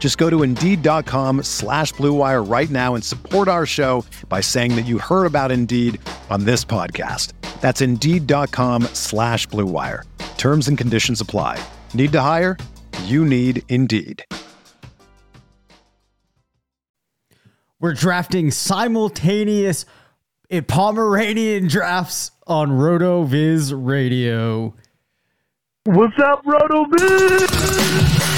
Just go to Indeed.com/Blue Wire right now and support our show by saying that you heard about Indeed on this podcast. That's Indeed.com/Blue Wire. Terms and conditions apply. Need to hire? You need Indeed. We're drafting simultaneous Pomeranian drafts on RotoViz Radio. What's up, RotoViz?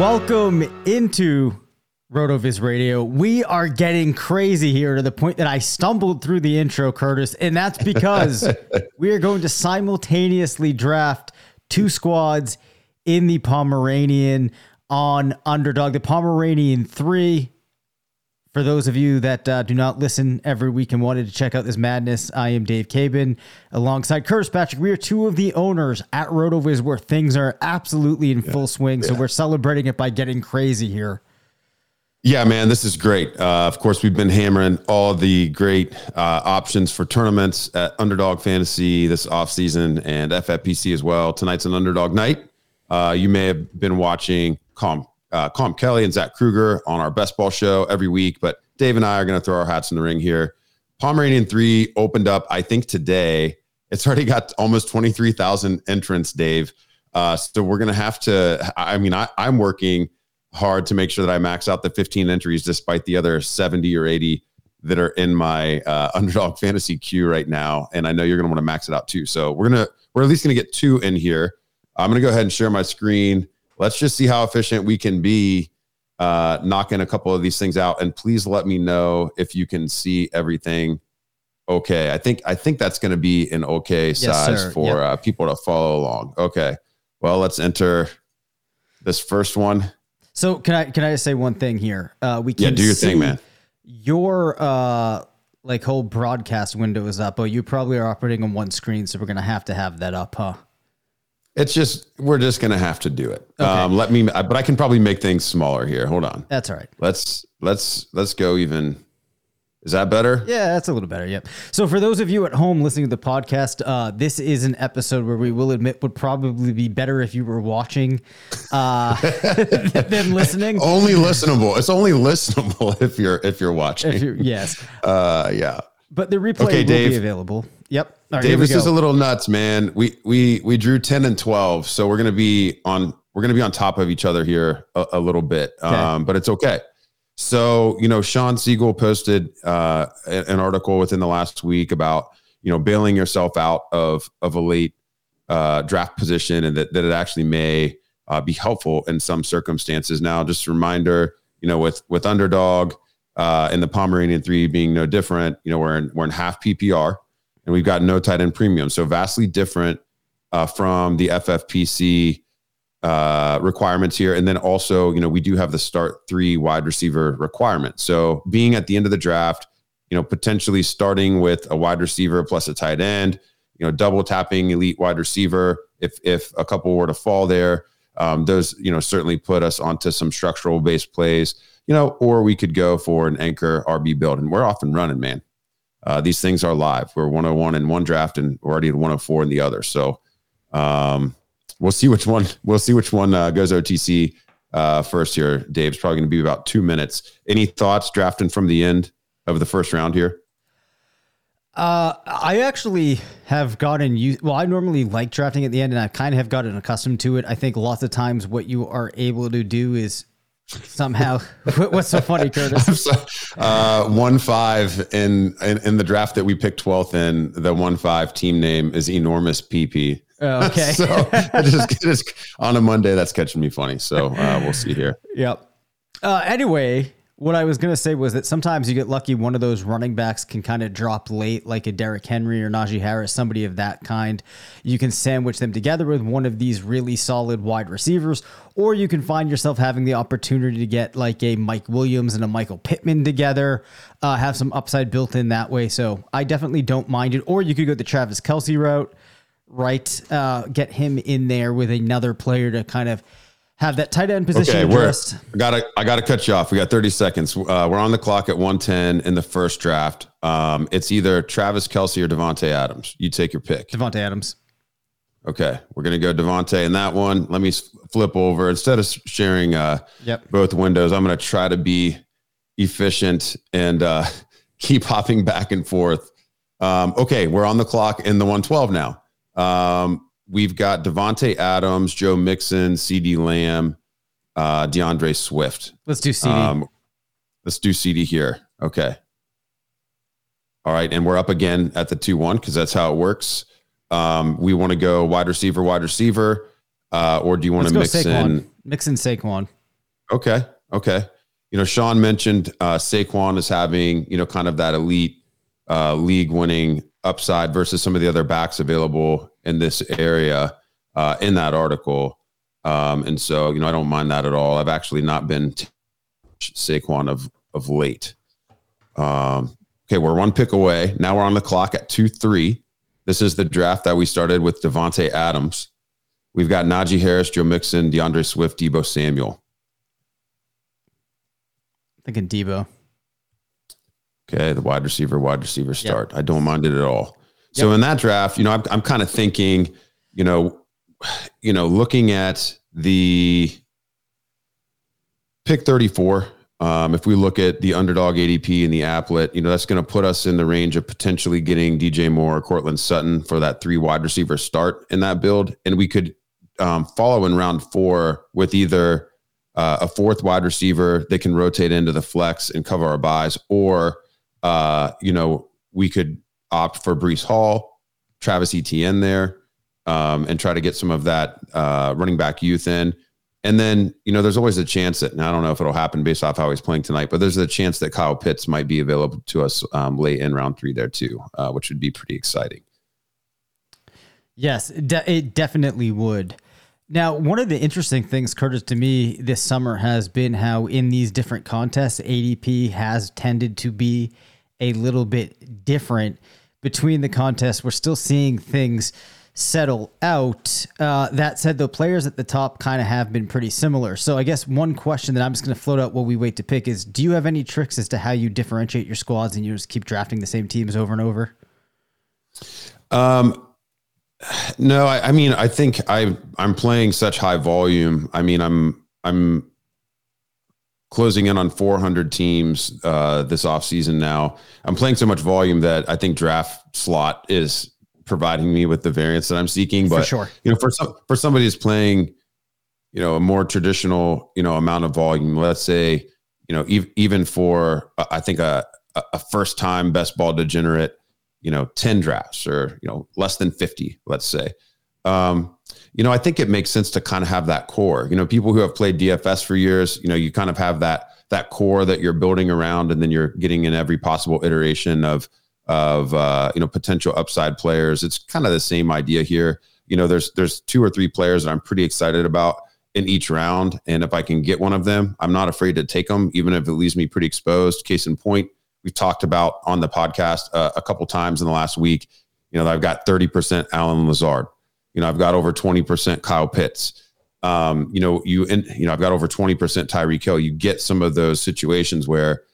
Welcome into RotoViz Radio. We are getting crazy here to the point that I stumbled through the intro, Curtis, and that's because we are going to simultaneously draft two squads in the Pomeranian on Underdog. The Pomeranian 3, for those of you that do not listen every week and wanted to check out this madness, I am Dave Cabin alongside Curtis Patrick. We are two of the owners at RotoViz where things are absolutely in full swing. So we're celebrating it by getting crazy here. Yeah, man, this is great. Of course, we've been hammering all the great options for tournaments at Underdog Fantasy this offseason and FFPC as well. Tonight's an Underdog night. You may have been watching Calm Kelly and Zach Kruger on our Best Ball show every week, but Dave and I are going to throw our hats in the ring here. Pomeranian 3 opened up, I think, today. It's already got almost 23,000 entrants, Dave. So we're going to have to, I'm working hard to make sure that I max out the 15 entries despite the other 70 or 80 that are in my Underdog Fantasy queue right now. And I know you're going to want to max it out too. So we're at least going to get two in here. I'm going to go ahead and share my screen. Let's just see how efficient we can be knocking a couple of these things out. And please let me know if you can see everything. Okay. I think that's going to be an okay size for people to follow along. Okay. Well, let's enter this first one. So can I just say one thing here? We can do your thing, man. Your whole broadcast window is up, but you probably are operating on one screen, so we're gonna have to have that up, huh? It's just we're just gonna have to do it. Okay. But I can probably make things smaller here. Hold on, that's all right. Let's go even. Is that better? Yeah, that's a little better. Yep. So for those of you at home listening to the podcast, this is an episode where we will admit would probably be better if you were watching than listening. Only listenable. It's only listenable if you're watching. Yes. Yeah. But the replay will be available. Yep. Right, Davis is a little nuts, man. We drew 10 and 12, so we're going to be on top of each other here a little bit. Okay. But it's okay. So, Sean Siegel posted an article within the last week about, bailing yourself out of a late draft position and that it actually may be helpful in some circumstances. Now, just a reminder, with Underdog and the Pomeranian 3 being no different, we're in half PPR and we've got no tight end premium. So vastly different from the FFPC requirements here. And then also, we do have the start 3 wide receiver requirement. So being at the end of the draft, potentially starting with a wide receiver plus a tight end, double tapping elite wide receiver. If a couple were to fall there, those, certainly put us onto some structural based plays, or we could go for an anchor RB build, and we're off and running, man. These things are live. We're 101 in one draft and we're already at 104 in the other. So, We'll see which one goes OTC first here, Dave. It's probably going to be about 2 minutes. Any thoughts drafting from the end of the first round here? I actually have gotten used. Well, I normally like drafting at the end, and I kind of have gotten accustomed to it. I think lots of times what you are able to do is somehow. What's so funny, Curtis? 1-5 in the draft that we picked 12th in. The 1-5 team name is Enormous PP. Oh, okay. So it is on a Monday. That's catching me funny. So we'll see here. Yep. Anyway. What I was going to say was that sometimes you get lucky. One of those running backs can kind of drop late, like a Derrick Henry or Najee Harris, somebody of that kind. You can sandwich them together with one of these really solid wide receivers, or you can find yourself having the opportunity to get like a Mike Williams and a Michael Pittman together, have some upside built in that way. So I definitely don't mind it. Or you could go the Travis Kelce route, right? Get him in there with another player to kind of have that tight end position addressed. I gotta cut you off. We got 30 seconds. We're on the clock at 1:10 in the first draft. It's either Travis Kelce or Davante Adams. You take your pick. Davante Adams. Okay, we're gonna go Davante in that one. Let me flip over instead of sharing both windows. I'm gonna try to be efficient and keep hopping back and forth. Okay, we're on the clock in the 1:12 now. We've got Davante Adams, Joe Mixon, CeeDee Lamb, DeAndre Swift. Let's do CeeDee. Let's do CeeDee here. Okay. All right. And we're up again at the 2-1 because that's how it works. We want to go wide receiver. Or do you want to mix Saquon. Mix in Saquon. Okay. Sean mentioned Saquon is having, kind of that elite league winning upside versus some of the other backs available in this area in that article. And so, I don't mind that at all. I've actually not been Saquon of late. Okay, we're one pick away. Now we're on the clock at 2-3. This is the draft that we started with Davante Adams. We've got Najee Harris, Joe Mixon, DeAndre Swift, Debo Samuel. I'm thinking Debo. Okay, the wide receiver start. Yep. I don't mind it at all. Yep. So in that draft, I'm kind of thinking, looking at the pick 34, if we look at the Underdog ADP and the applet, that's going to put us in the range of potentially getting DJ Moore or Cortland Sutton for that 3 wide receiver start in that build. And we could follow in round 4 with either a 4th wide receiver that can rotate into the flex and cover our buys, or we could opt for Breece Hall, Travis Etienne there, and try to get some of that running back youth in. And then, there's always a chance that, and I don't know if it'll happen based off how he's playing tonight, but there's a chance that Kyle Pitts might be available to us late in round 3 there too, which would be pretty exciting. Yes, it definitely would. Now, one of the interesting things, Curtis, to me this summer has been how in these different contests, ADP has tended to be a little bit different between the contests. We're still seeing things settle out. That said, though, players at the top kind of have been pretty similar. So I guess one question that I'm just going to float out while we wait to pick is, do you have any tricks as to how you differentiate your squads and you just keep drafting the same teams over and over? No, I mean, I think I'm playing such high volume. I mean, I'm closing in on 400 teams this offseason now. I'm playing so much volume that I think draft slot is providing me with the variance that I'm seeking. But for sure, for somebody who's playing, a more traditional, amount of volume, let's say, even for I think a first time best ball degenerate, 10 drafts or, less than 50, let's say. I think it makes sense to kind of have that core, people who have played DFS for years, you kind of have that core that you're building around, and then you're getting in every possible iteration of potential upside players. It's kind of the same idea here. There's 2 or 3 players that I'm pretty excited about in each round. And if I can get one of them, I'm not afraid to take them, even if it leaves me pretty exposed. Case in point, we've talked about on the podcast a couple times in the last week, that I've got 30% Allen Lazard. I've got over 20% Kyle Pitts. I've got over 20% Tyreek Hill. You get some of those situations where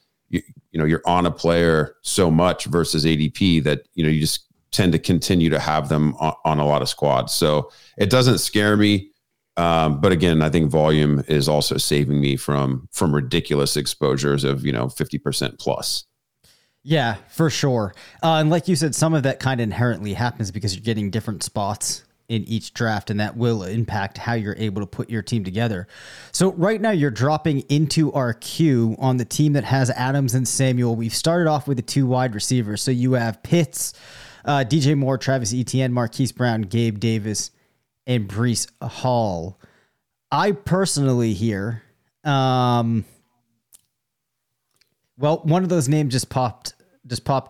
you're on a player so much versus ADP that you just tend to continue to have them on a lot of squads. So it doesn't scare me. But again, I think volume is also saving me from ridiculous exposures of 50% plus. Yeah, for sure. And like you said, some of that kind of inherently happens because you're getting different spots in each draft, and that will impact how you're able to put your team together. So right now you're dropping into our queue on the team that has Adams and Samuel. We've started off with the two wide receivers. So you have Pitts, DJ Moore, Travis Etienne, Marquise Brown, Gabe Davis, and Breece Hall. I personally here, well, one of those names just popped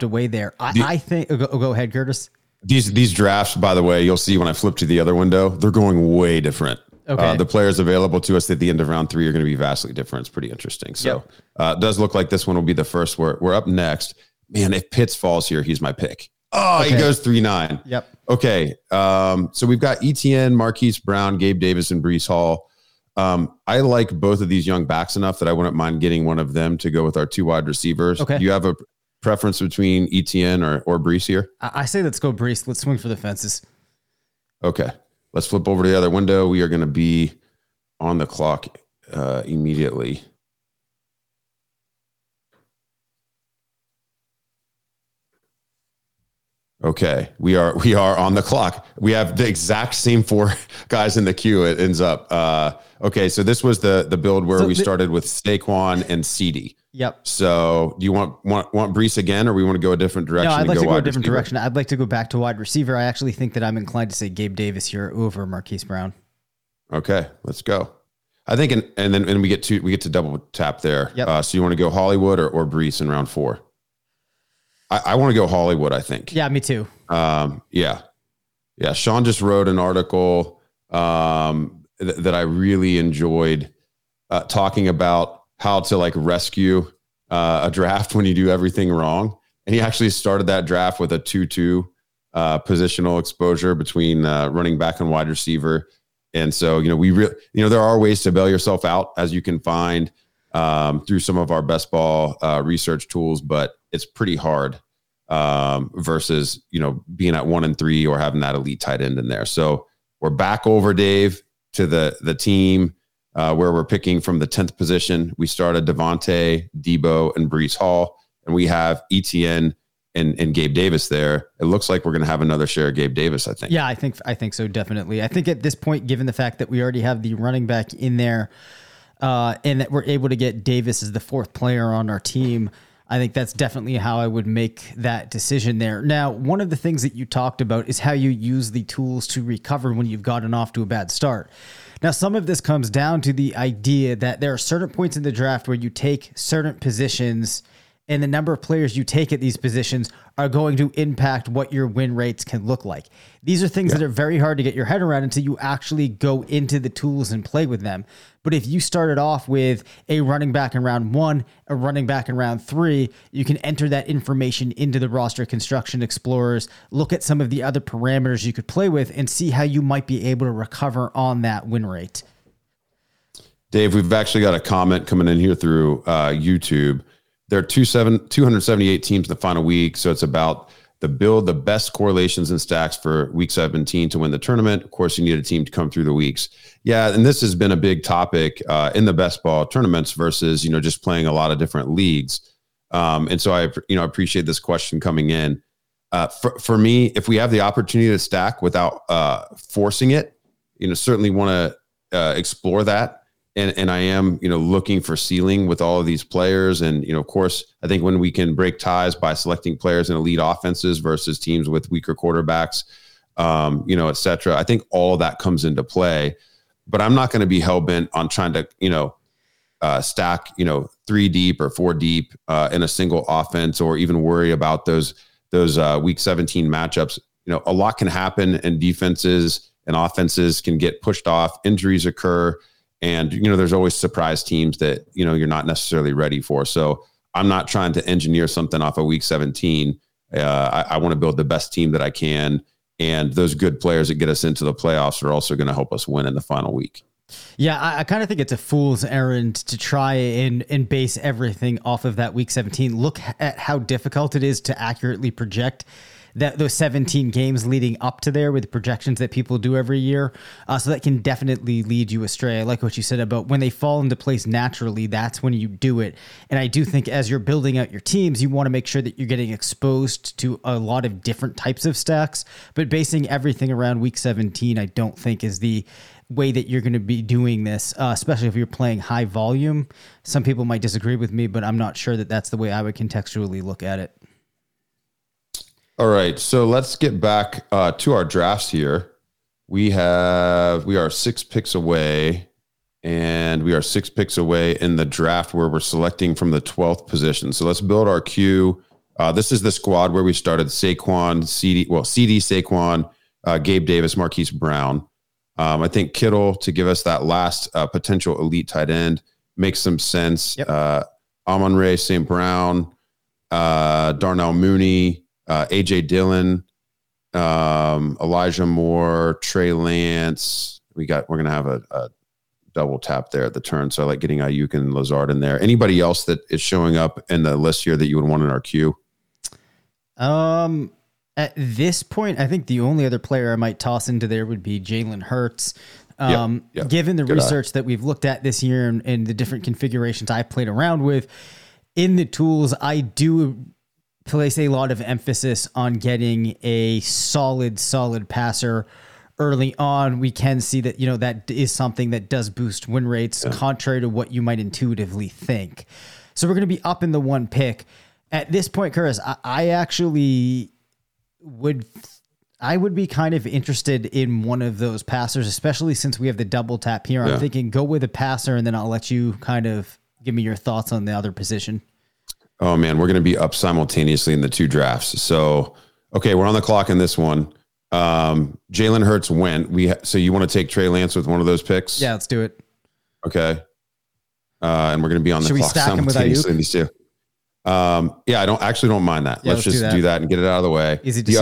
away there. I think, go ahead, Curtis. These drafts, by the way, you'll see when I flip to the other window, they're going way different. Okay. The players available to us at the end of round three are going to be vastly different. It's pretty interesting. So yep. It does look like this one will be the first. We're up next. Man, if Pitts falls here, he's my pick. Oh, okay. He goes 3-9. Yep. Okay. So we've got Etienne, Marquise Brown, Gabe Davis, and Breece Hall. I like both of these young backs enough that I wouldn't mind getting one of them to go with our two wide receivers. Okay. Do you have a preference between Etienne or Breece here? I say let's go Breece. Let's swing for the fences. Okay. Let's flip over to the other window. We are going to be on the clock immediately. Okay, we are on the clock. We have the exact same four guys in the queue. It ends up okay. So this was the build where we started with Saquon and CeeDee. Yep. So do you want Breece again, or we want to go a different direction? No, I'd like to go a different direction. I'd like to go back to wide receiver. I actually think that I'm inclined to say Gabe Davis here over Marquise Brown. Okay, let's go. I think and then we get to double tap there. Yep. So you want to go Hollywood or Breece in round four? I want to go Hollywood, I think. Yeah, me too. Yeah. Sean just wrote an article that I really enjoyed talking about how to like rescue a draft when you do everything wrong. And he actually started that draft with a 2-2 positional exposure between running back and wide receiver. And so, there are ways to bail yourself out, as you can find through some of our best ball research tools, but it's pretty hard versus, being at 1 and 3 or having that elite tight end in there. So we're back over, Dave, to the team where we're picking from the 10th position. We started Davante, Debo, and Breece Hall, and we have Etienne and Gabe Davis there. It looks like we're going to have another share of Gabe Davis, I think. Yeah, I think so, definitely. I think at this point, given the fact that we already have the running back in there and that we're able to get Davis as the fourth player on our team, I think that's definitely how I would make that decision there. Now, one of the things that you talked about is how you use the tools to recover when you've gotten off to a bad start. Now, some of this comes down to the idea that there are certain points in the draft where you take certain positions, and the number of players you take at these positions are going to impact what your win rates can look like. These are things that are very hard to get your head around until you actually go into the tools and play with them. But if you started off with a running back in round 1, a running back in round 3, you can enter that information into the roster construction explorers, look at some of the other parameters you could play with, and see how you might be able to recover on that win rate. Dave, we've actually got a comment coming in here through YouTube. There are 278 teams in the final week, so it's about the build, the best correlations and stacks for week 17 to win the tournament. Of course, you need a team to come through the weeks. Yeah, and this has been a big topic in the best ball tournaments versus just playing a lot of different leagues. And so I appreciate this question coming in. For me, if we have the opportunity to stack without forcing it, certainly want to explore that. And I am, looking for ceiling with all of these players. And, of course, I think when we can break ties by selecting players in elite offenses versus teams with weaker quarterbacks, et cetera, I think all of that comes into play. But I'm not going to be hell-bent on trying to, stack, 3 deep or 4 deep in a single offense, or even worry about those week 17 matchups. A lot can happen, and defenses and offenses can get pushed off. Injuries occur. And, there's always surprise teams that, you're not necessarily ready for. So I'm not trying to engineer something off of week 17. I want to build the best team that I can. And those good players that get us into the playoffs are also going to help us win in the final week. Yeah, I kind of think it's a fool's errand to try and base everything off of that week 17. Look at how difficult it is to accurately project that those 17 games leading up to there with the projections that people do every year. So that can definitely lead you astray. I like what you said about when they fall into place naturally, that's when you do it. And I do think as you're building out your teams, you want to make sure that you're getting exposed to a lot of different types of stacks, but basing everything around week 17, I don't think is the way that you're going to be doing this, especially if you're playing high volume. Some people might disagree with me, but I'm not sure that that's the way I would contextually look at it. All right, so let's get back to our drafts here. We are 6 picks away, and we are 6 picks away in the draft where we're selecting from the 12th position. So let's build our queue. This is the squad where we started CeeDee, Saquon, Gabe Davis, Marquise Brown. I think Kittle, to give us that last potential elite tight end, makes some sense. Yep. Amon-Ra St. Brown, Darnell Mooney, A.J. Dillon, Elijah Moore, Trey Lance. We're going to have a double tap there at the turn. So I like getting Aiyuk and Lazard in there. Anybody else that is showing up in the list here that you would want in our queue? At this point, I think the only other player I might toss into there would be Jalen Hurts. Yep. Given the research that we've looked at this year and the different configurations I played around with in the tools, I do place a lot of emphasis on getting a solid passer early on. We can see that, that is something that does boost win rates, contrary to what you might intuitively think. So we're going to be up in the 1 pick. At this point, Curtis, I actually... I would be kind of interested in one of those passers, especially since we have the double tap here. I'm thinking go with a passer, and then I'll let you kind of give me your thoughts on the other position. Oh man, we're going to be up simultaneously in the 2 drafts. So, okay, we're on the clock in this one. Jalen Hurts went. So you want to take Trey Lance with one of those picks? Yeah, let's do it. Okay. And we're going to be on the clock simultaneously in these 2. I don't mind that. Let's just do that and get it out of the way. The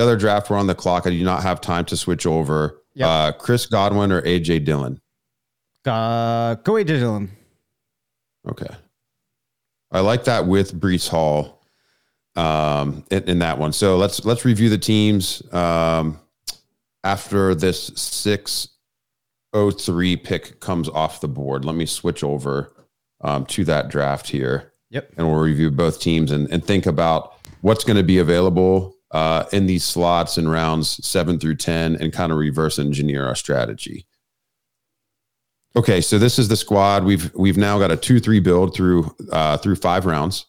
other draft, we're on the clock. I do not have time to switch over. Yep. Chris Godwin or AJ Dillon? Go AJ Dillon. Okay. I like that with Breece Hall in that one. So let's review the teams after this 6:03 pick comes off the board. Let me switch over to that draft here. Yep. And we'll review both teams and think about what's going to be available in these slots in rounds 7 through 10 and kind of reverse engineer our strategy. Okay, so this is the squad. We've now got a 2-3 build through 5 rounds.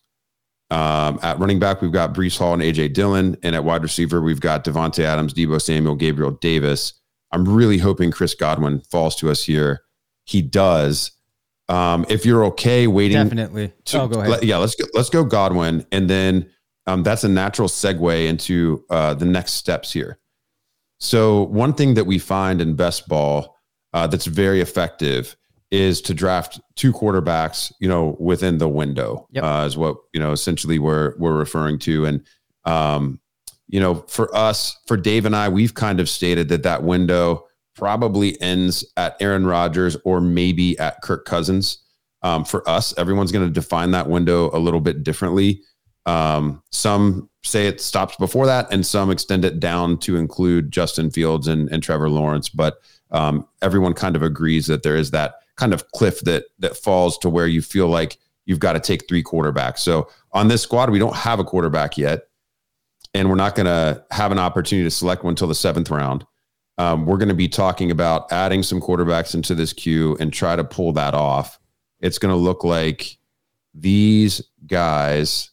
At running back, we've got Breece Hall and A.J. Dillon. And at wide receiver, we've got Davante Adams, Debo Samuel, Gabriel Davis. I'm really hoping Chris Godwin falls to us here. He does. If you're okay waiting, definitely. Go ahead. Let's go Godwin, and then that's a natural segue into the next steps here. So one thing that we find in best ball that's very effective is to draft 2 quarterbacks, within the window. Yep. Is what essentially we're referring to, and for us, for Dave and I, we've kind of stated that window probably ends at Aaron Rodgers or maybe at Kirk Cousins. For us, everyone's going to define that window a little bit differently. Some say it stops before that, and some extend it down to include Justin Fields and Trevor Lawrence. But everyone kind of agrees that there is that kind of cliff that falls to where you feel like you've got to take 3 quarterbacks. So on this squad, we don't have a quarterback yet, and we're not going to have an opportunity to select one until the 7th round. We're going to be talking about adding some quarterbacks into this queue and try to pull that off. It's going to look like these guys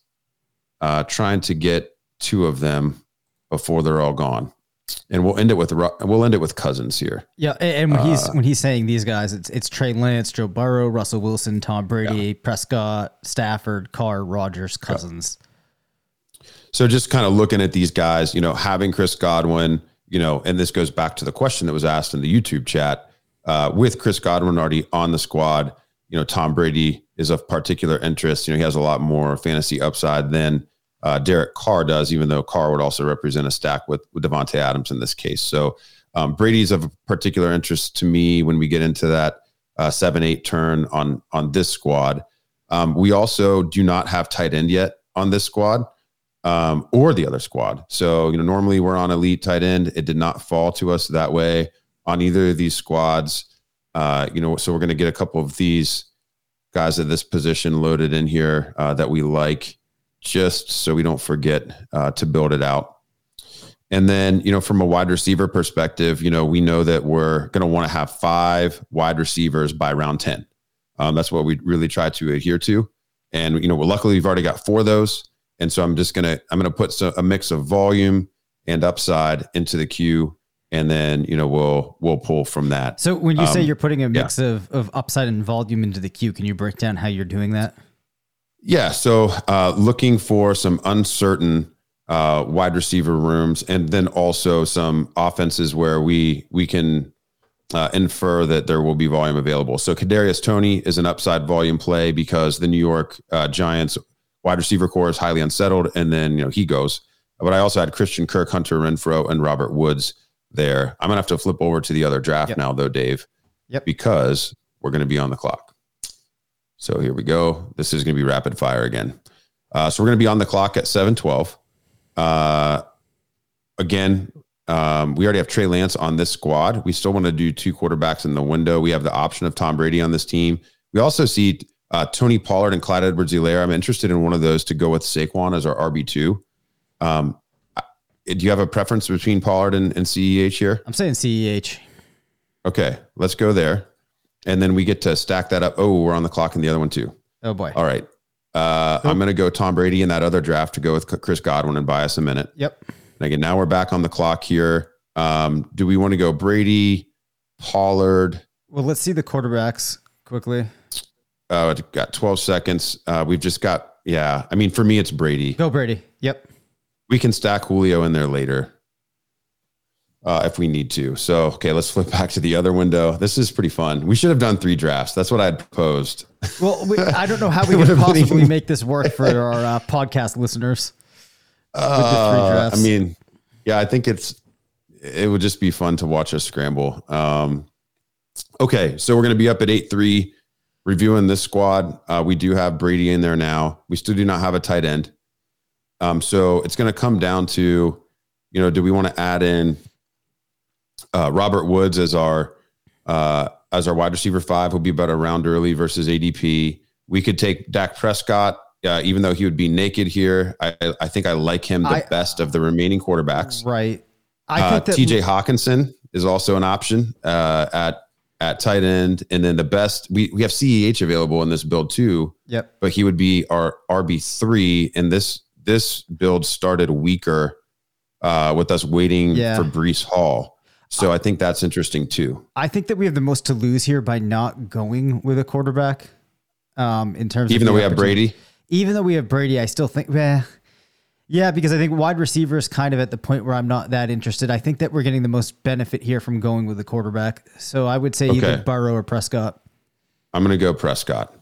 trying to get 2 of them before they're all gone, and we'll end it with Cousins here. Yeah, and when he's saying these guys, it's Trey Lance, Joe Burrow, Russell Wilson, Tom Brady, Prescott, Stafford, Carr, Rodgers, Cousins. Yeah. So just kind of looking at these guys, having Chris Godwin. And this goes back to the question that was asked in the YouTube chat with Chris Godwin already on the squad. Tom Brady is of particular interest. He has a lot more fantasy upside than Derek Carr does, even though Carr would also represent a stack with Davante Adams in this case. So Brady's of particular interest to me when we get into that 7-8 turn on this squad. We also do not have tight end yet on this squad. or the other squad. So, you know, normally we're on elite tight end. It did not fall to us that way on either of these squads. You know, so we're going to get a couple of these guys at this position loaded in here that we like, just so we don't forget to build it out. And then, you know, from a wide receiver perspective, you know, we know that we're going to want to have 5 wide receivers by round 10. That's what we really try to adhere to. And, you know, well, luckily we've already got 4 of those. And so I'm going to put a mix of volume and upside into the queue. And then, you know, we'll pull from that. So when you say you're putting a mix of upside and volume into the queue, can you break down how you're doing that? Yeah. So looking for some uncertain wide receiver rooms, and then also some offenses where we can infer that there will be volume available. So Kadarius Toney is an upside volume play because the New York Giants wide receiver core is highly unsettled, and then, you know, he goes. But I also had Christian Kirk, Hunter Renfrow, and Robert Woods there. I'm gonna have to flip over to the other draft now, though, Dave, because we're gonna be on the clock. So here we go. This is gonna be rapid fire again. So we're gonna be on the clock at 7:12. We already have Trey Lance on this squad. We still want to do 2 quarterbacks in the window. We have the option of Tom Brady on this team. We also see Tony Pollard and Clyde Edwards-Helaire. I'm interested in one of those to go with Saquon as our RB2. Do you have a preference between Pollard and CEH here? I'm saying CEH. Okay, let's go there. And then we get to stack that up. Oh, we're on the clock in the other one too. Oh, boy. All right. I'm going to go Tom Brady in that other draft to go with Chris Godwin and buy us a minute. Yep. And again, now we're back on the clock here. Do we want to go Brady, Pollard? Well, let's see the quarterbacks quickly. Oh, it got 12 seconds. We've just got, I mean, for me, it's Brady. Go Brady. Yep. We can stack Julio in there later if we need to. So, okay, let's flip back to the other window. This is pretty fun. We should have done 3 drafts. That's what I had proposed. Well, I don't know how we could possibly make this work for our podcast listeners. I mean, I think it would just be fun to watch us scramble. Okay, so we're going to be up at 8-3 reviewing this squad. We do have Brady in there now. We still do not have a tight end. So it's going to come down to, you know, do we want to add in Robert Woods as our wide receiver 5, who'll be about a round early versus ADP. We could take Dak Prescott, even though he would be naked here. I think I like him the best of the remaining quarterbacks. Right. I think that TJ Hawkinson is also an option at tight end. And then the best, we have CEH available in this build too. Yep. But he would be our RB3 in this build started weaker with us waiting for Breece Hall. So I think that's interesting too. I think that we have the most to lose here by not going with a quarterback in terms of... Even though we have Brady? Even though we have Brady, I still think... because I think wide receiver is kind of at the point where I'm not that interested. I think that we're getting the most benefit here from going with a quarterback. So I would say either Burrow or Prescott. I'm going to go Prescott.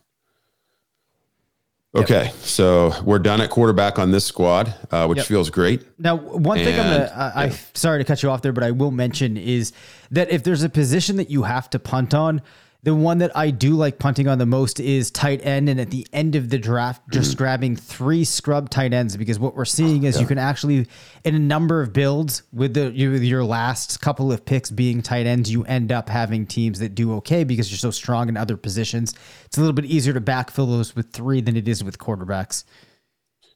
Okay, so we're done at quarterback on this squad, which feels great. Now, one thing I'm sorry to cut you off there, but I will mention is that if there's a position that you have to punt on, the one that I do like punting on the most is tight end. And at the end of the draft, just grabbing 3 scrub tight ends, because what we're seeing is you can actually, in a number of builds with your last couple of picks being tight ends, you end up having teams that do okay because you're so strong in other positions. It's a little bit easier to backfill those with 3 than it is with quarterbacks.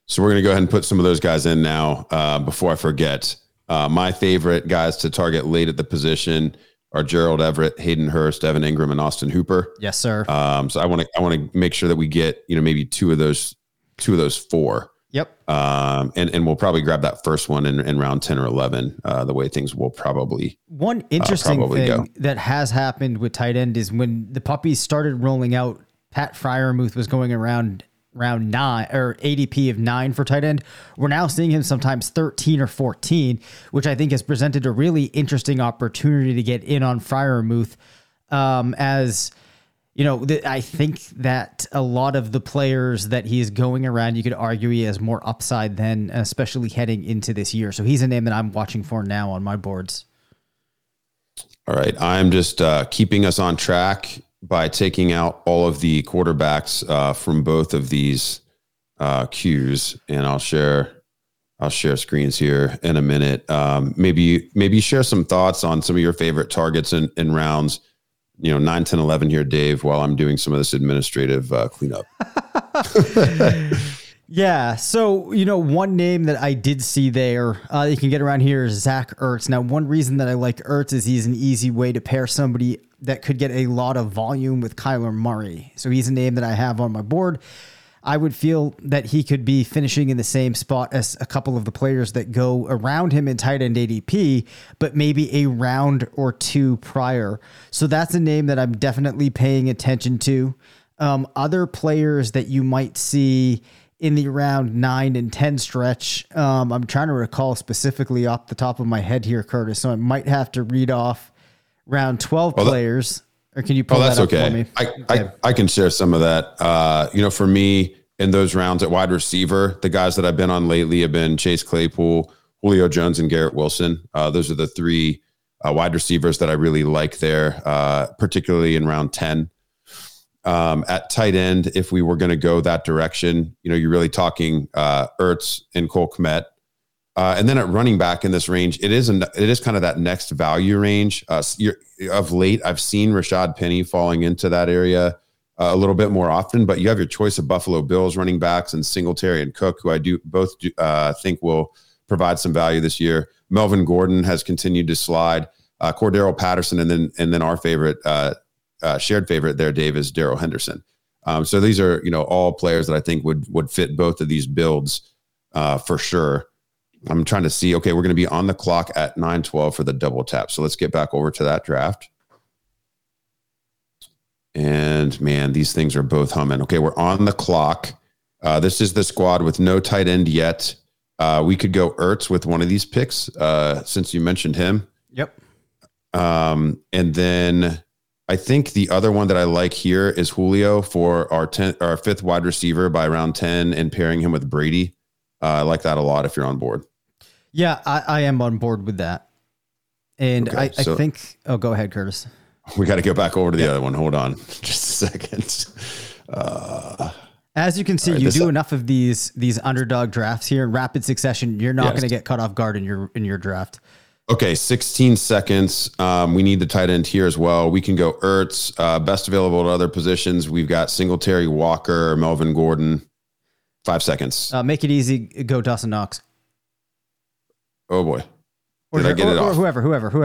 So we're going to go ahead and put some of those guys in now before I forget. My favorite guys to target late at the position are Gerald Everett, Hayden Hurst, Evan Engram, and Austin Hooper. Yes, sir. So I want to make sure that we get, you know, maybe two of those 4. Yep. And we'll probably grab that first one in round 10 or 11. The way things will probably... One interesting thing that has happened with tight end is when the puppies started rolling out, Pat Freiermuth was going around round 9 or ADP of 9 for tight end. We're now seeing him sometimes 13 or 14, which I think has presented a really interesting opportunity to get in on Freiermuth. As you know, I think that a lot of the players that he is going around, you could argue he has more upside than, especially heading into this year. So he's a name that I'm watching for now on my boards. All right. I'm just keeping us on track by taking out all of the quarterbacks from both of these queues. And I'll share I'll share screens here in a minute. Maybe share some thoughts on some of your favorite targets in rounds, 9, 10, 11 here, Dave, while I'm doing some of this administrative cleanup. Yeah. So, one name that I did see there, you can get around here, is Zach Ertz. Now, one reason that I like Ertz is he's an easy way to pair somebody that could get a lot of volume with Kyler Murray. So he's a name that I have on my board. I would feel that he could be finishing in the same spot as a couple of the players that go around him in tight end ADP, but maybe a round or two prior. So that's a name that I'm definitely paying attention to. Other players that you might see in the round 9 and 10 stretch. I'm trying to recall specifically off the top of my head here, Curtis. So I might have to read off round 12 players. Or can you pull that up for me? I can share some of that. For me, in those rounds at wide receiver, the guys that I've been on lately have been Chase Claypool, Julio Jones, and Garrett Wilson. Those are the three wide receivers that I really like there, particularly in round 10. At tight end, if we were going to go that direction, you're really talking Ertz and Cole Kmet. And then at running back in this range, it is kind of that next value range. Of late, I've seen Rashad Penny falling into that area a little bit more often, but you have your choice of Buffalo Bills running backs and Singletary and Cook, who I think will provide some value this year. Melvin Gordon has continued to slide, Cordero Patterson, and then our favorite, shared favorite there, Dave, is Darrell Henderson. So these are, all players that I think would fit both of these builds for sure. I'm trying to see, we're going to be on the clock at 9:12 for the double tap. So let's get back over to that draft. And man, these things are both humming. Okay, we're on the clock. This is the squad with no tight end yet. We could go Ertz with one of these picks since you mentioned him. Yep. And then I think the other one that I like here is Julio for our fifth wide receiver by round 10 and pairing him with Brady. I like that a lot if you're on board. Yeah, I am on board with that. And I think... Oh, go ahead, Curtis. We got to go back over to the other one. Hold on just a second. As you can see, you do enough of these underdog drafts here in rapid succession. You're not going to get caught off guard in your draft. Okay, 16 seconds. We need the tight end here as well. We can go Ertz. Best available at other positions. We've got Singletary, Walker, Melvin Gordon. 5 seconds. Make it easy. Go Dawson Knox. Oh boy. Did I get it off? Whoever.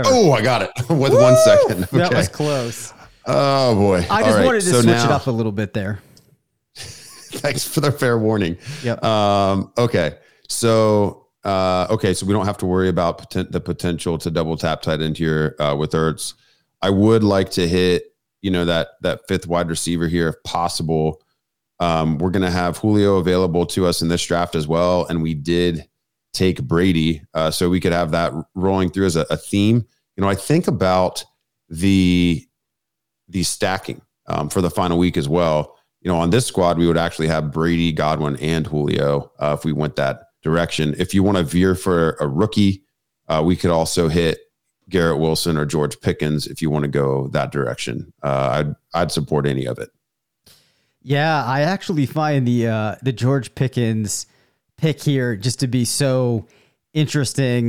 Oh, I got it with 1 second. Okay. That was close. Oh boy. I just wanted to switch it up a little bit there. Thanks for the fair warning. Yep. Okay. So we don't have to worry about the potential to double tap tight end here with Ertz. I would like to hit, that fifth wide receiver here if possible. We're going to have Julio available to us in this draft as well. And we did take Brady. So we could have that rolling through as a theme. I think about the stacking for the final week as well. On this squad, we would actually have Brady, Godwin, and Julio if we went that direction. If you want to veer for a rookie, we could also hit Garrett Wilson or George Pickens if you want to go that direction. I'd support any of it. Yeah, I actually find the George Pickens pick here just to be so interesting,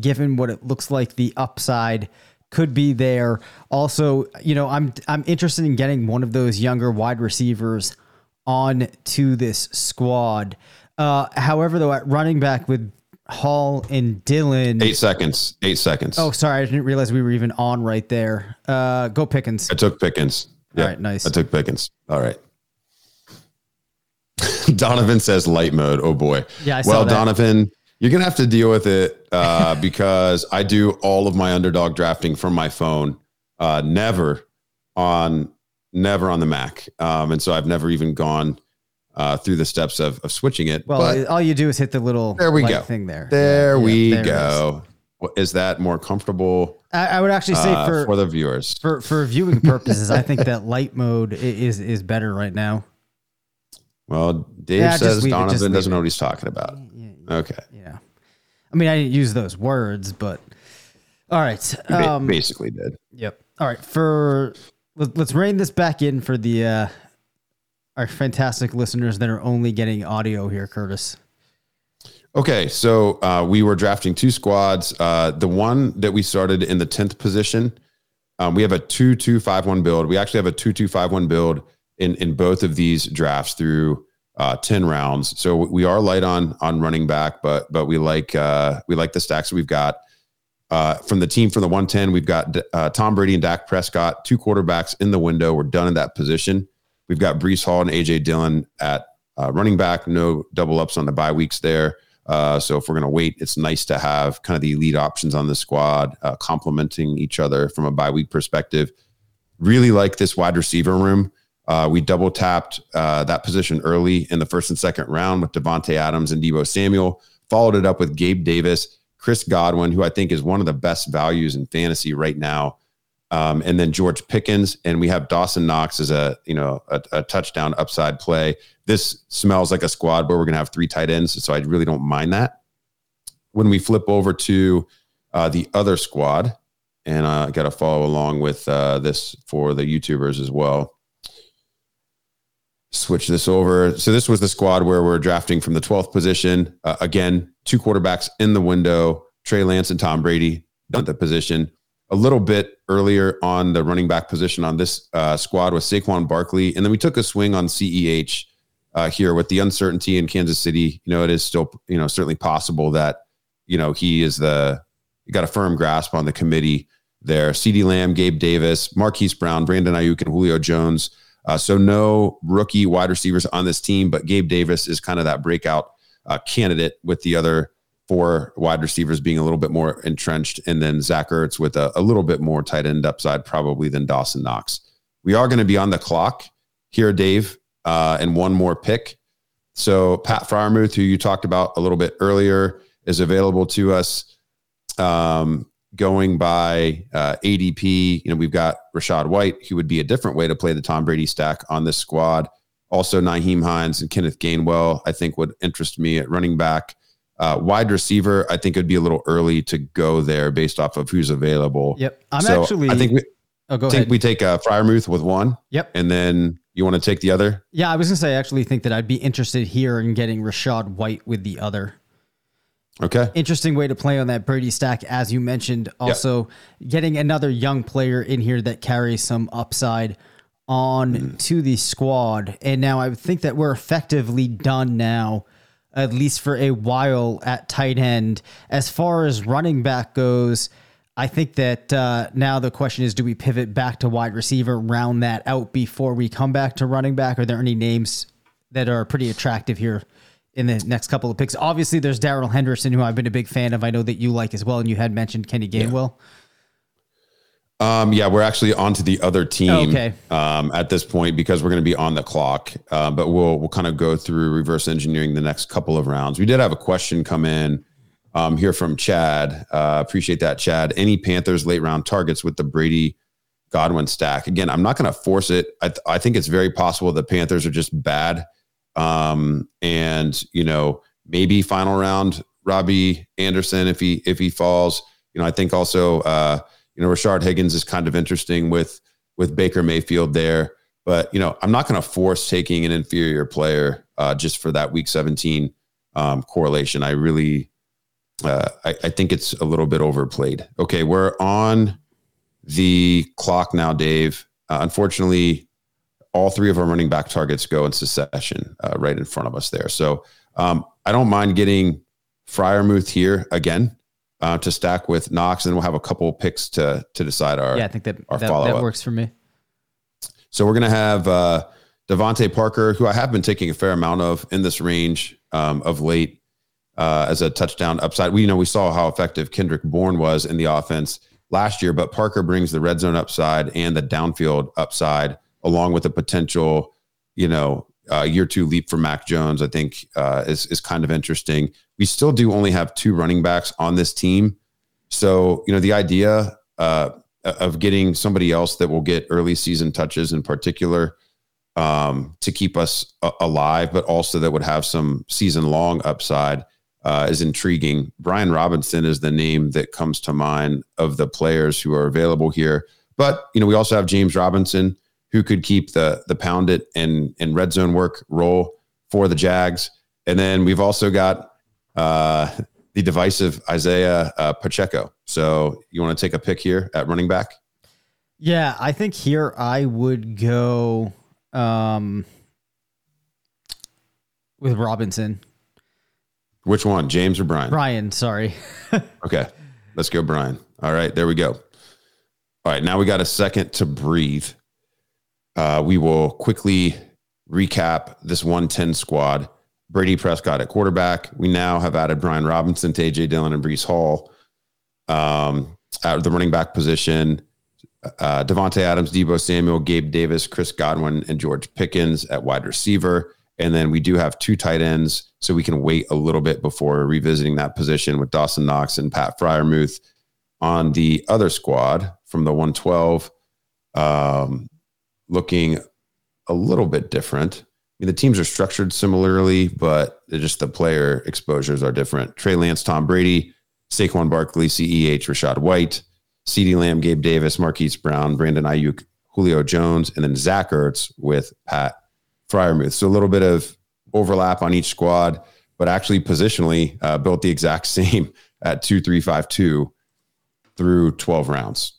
given what it looks like the upside could be there. Also, I'm interested in getting one of those younger wide receivers on to this squad. However, though, at running back with Hall and Dillon. 8 seconds. Oh, sorry, I didn't realize we were even on right there. Go Pickens. I took Pickens. All right, nice. I took Pickens. All right. Donovan says light mode. Oh boy. Yeah, I saw that. Donovan, you're going to have to deal with it because I do all of my underdog drafting from my phone, never on the Mac. And so I've never even gone through the steps of switching it. Well, but all you do is hit the little thing there. There we go. Is that more comfortable? I would actually say for the viewers, for viewing purposes, I think that light mode is better right now. Well, Dave says Donovan doesn't know what he's talking about. Yeah. Okay. Yeah. I mean, I didn't use those words, but all right. Basically did. Yep. All right. Let's rein this back in for the our fantastic listeners that are only getting audio here, Curtis. Okay, so we were drafting two squads. The one that we started in the 10th position, we have a 2-2-5-1 build. We actually have a 2-2-5-1 build in both of these drafts through 10 rounds. So we are light on running back, but we like the stacks we've got. From the team from the 110, we've got Tom Brady and Dak Prescott, two quarterbacks in the window. We're done in that position. We've got Breece Hall and A.J. Dillon at running back. No double ups on the bye weeks there. So if we're going to wait, it's nice to have kind of the elite options on the squad, complementing each other from a bye week perspective. Really like this wide receiver room. We double tapped that position early in the first and second round with Davante Adams and Debo Samuel. Followed it up with Gabe Davis, Chris Godwin, who I think is one of the best values in fantasy right now, and then George Pickens. And we have Dawson Knox as a touchdown upside play. This smells like a squad where we're going to have three tight ends, so I really don't mind that. When we flip over to the other squad, and I got to follow along with this for the YouTubers as well. Switch this over. So this was the squad where we're drafting from the 12th position. Again, two quarterbacks in the window, Trey Lance and Tom Brady, done at the position. A little bit earlier on the running back position on this squad was Saquon Barkley. And then we took a swing on CEH here with the uncertainty in Kansas City. You know, it is still, you know, certainly possible that, you know, he got a firm grasp on the committee there. CeeDee Lamb, Gabe Davis, Marquise Brown, Brandon Aiyuk, and Julio Jones. So no rookie wide receivers on this team, but Gabe Davis is kind of that breakout candidate with the other four wide receivers being a little bit more entrenched. And then Zach Ertz with a little bit more tight end upside probably than Dawson Knox. We are going to be on the clock here, Dave, and one more pick. So Pat Freiermuth, who you talked about a little bit earlier, is available to us going by ADP. You know, we've got Rachaad White, who would be a different way to play the Tom Brady stack on this squad. Also Nyheim Hines and Kenneth Gainwell, I think, would interest me at running back. Wide receiver, I think it would be a little early to go there based off of who's available. Yep. I think we take Freiermuth with one. Yep. And then you want to take the other? Yeah, I was going to say, I actually think that I'd be interested here in getting Rachaad White with the other. Okay. Interesting way to play on that Brady stack, as you mentioned. Also, yep, getting another young player in here that carries some upside on to the squad. And now I would think that we're effectively done now, at least for a while, at tight end. As far as running back goes, I think that now the question is, do we pivot back to wide receiver, round that out before we come back to running back? Are there any names that are pretty attractive here in the next couple of picks? Obviously, there's Darrell Henderson, who I've been a big fan of. I know that you like as well, and you had mentioned Kenny Gainwell. Yeah, we're actually onto the other team at this point because we're going to be on the clock. But we'll kind of go through reverse engineering the next couple of rounds. We did have a question come in here from Chad. Appreciate that, Chad. Any Panthers late round targets with the Brady Godwin stack? Again, I'm not going to force it. I think it's very possible the Panthers are just bad. And you know, maybe final round Robbie Anderson, if he falls. You know, I think also you know, Rashard Higgins is kind of interesting with Baker Mayfield there, but you know, I'm not going to force taking an inferior player just for that week 17 correlation. I think it's a little bit overplayed. Okay, we're on the clock now, Dave. Unfortunately, all three of our running back targets go in succession right in front of us there. So I don't mind getting Freiermuth here again to stack with Knox, and we'll have a couple picks to decide our follow-up. Yeah, I think that works for me. So we're going to have Devontae Parker, who I have been taking a fair amount of in this range of late as a touchdown upside. We saw how effective Kendrick Bourne was in the offense last year, but Parker brings the red zone upside and the downfield upside, along with a potential, you know, year two leap for Mac Jones, I think is kind of interesting. We still do only have two running backs on this team. So, you know, the idea of getting somebody else that will get early season touches in particular to keep us alive, but also that would have some season long upside is intriguing. Brian Robinson is the name that comes to mind of the players who are available here. But, you know, we also have James Robinson, who could keep the pound it and red zone work role for the Jags. And then we've also got the divisive Isaiah Pacheco. So you want to take a pick here at running back? Yeah, I think here I would go with Robinson. Which one, James or Brian? Brian, sorry. Okay, let's go Brian. All right, there we go. All right, now we got a second to breathe. We will quickly recap this 110 squad. Brady Prescott at quarterback. We now have added Brian Robinson to A.J. Dillon and Breece Hall. Out of the running back position, Davante Adams, Debo Samuel, Gabe Davis, Chris Godwin, and George Pickens at wide receiver. And then we do have two tight ends, so we can wait a little bit before revisiting that position with Dawson Knox and Pat Freiermuth. On the other squad from the 112, looking a little bit different. I mean, the teams are structured similarly, but just the player exposures are different. Trey Lance, Tom Brady, Saquon Barkley, CEH, Rashad White, CeeDee Lamb, Gabe Davis, Marquise Brown, Brandon Aiyuk, Julio Jones, and then Zach Ertz with Pat Freiermuth. So a little bit of overlap on each squad, but actually positionally built the exact same at 2-3-5-2 through 12 rounds.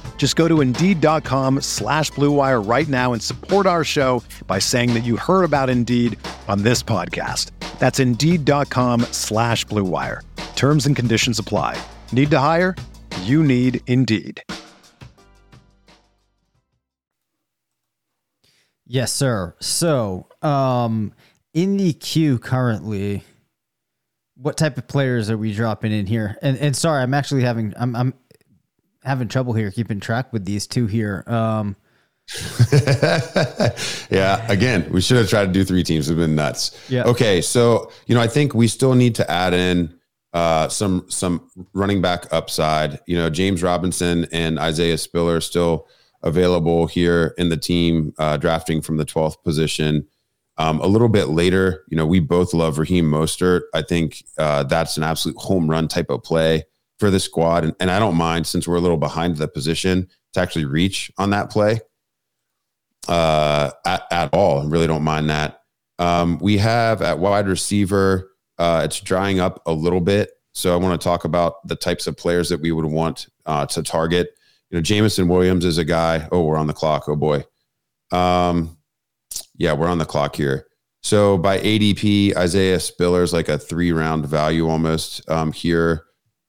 Just go to Indeed.com/Blue Wire right now and support our show by saying that you heard about Indeed on this podcast. That's Indeed.com/Blue Wire. Terms and conditions apply. Need to hire? You need Indeed. Yes, sir. So in the queue currently, what type of players are we dropping in here? And sorry, I'm actually having... I'm having trouble here keeping track with these two here. Yeah, again, we should have tried to do three teams. It's been nuts. Yeah. Okay, so I think we still need to add in some running back upside. James Robinson and Isaiah Spiller are still available here in the team, drafting from the 12th position. A little bit later, we both love Raheem Mostert. I think that's an absolute home run type of play for the squad. And I don't mind, since we're a little behind the position, to actually reach on that play at all. I really don't mind that. We have at wide receiver, it's drying up a little bit. So I want to talk about the types of players that we would want to target. Jamison Williams is a guy. Oh, we're on the clock. Oh boy. Yeah, we're on the clock here. So by ADP, Isaiah Spiller is like a 3-round value almost here.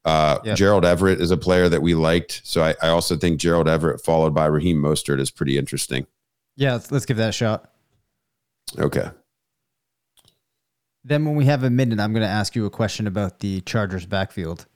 Yep. Gerald Everett is a player that we liked. So I also think Gerald Everett followed by Raheem Mostert is pretty interesting. Yeah, let's give that a shot. Okay. Then when we have a minute, I'm going to ask you a question about the Chargers backfield.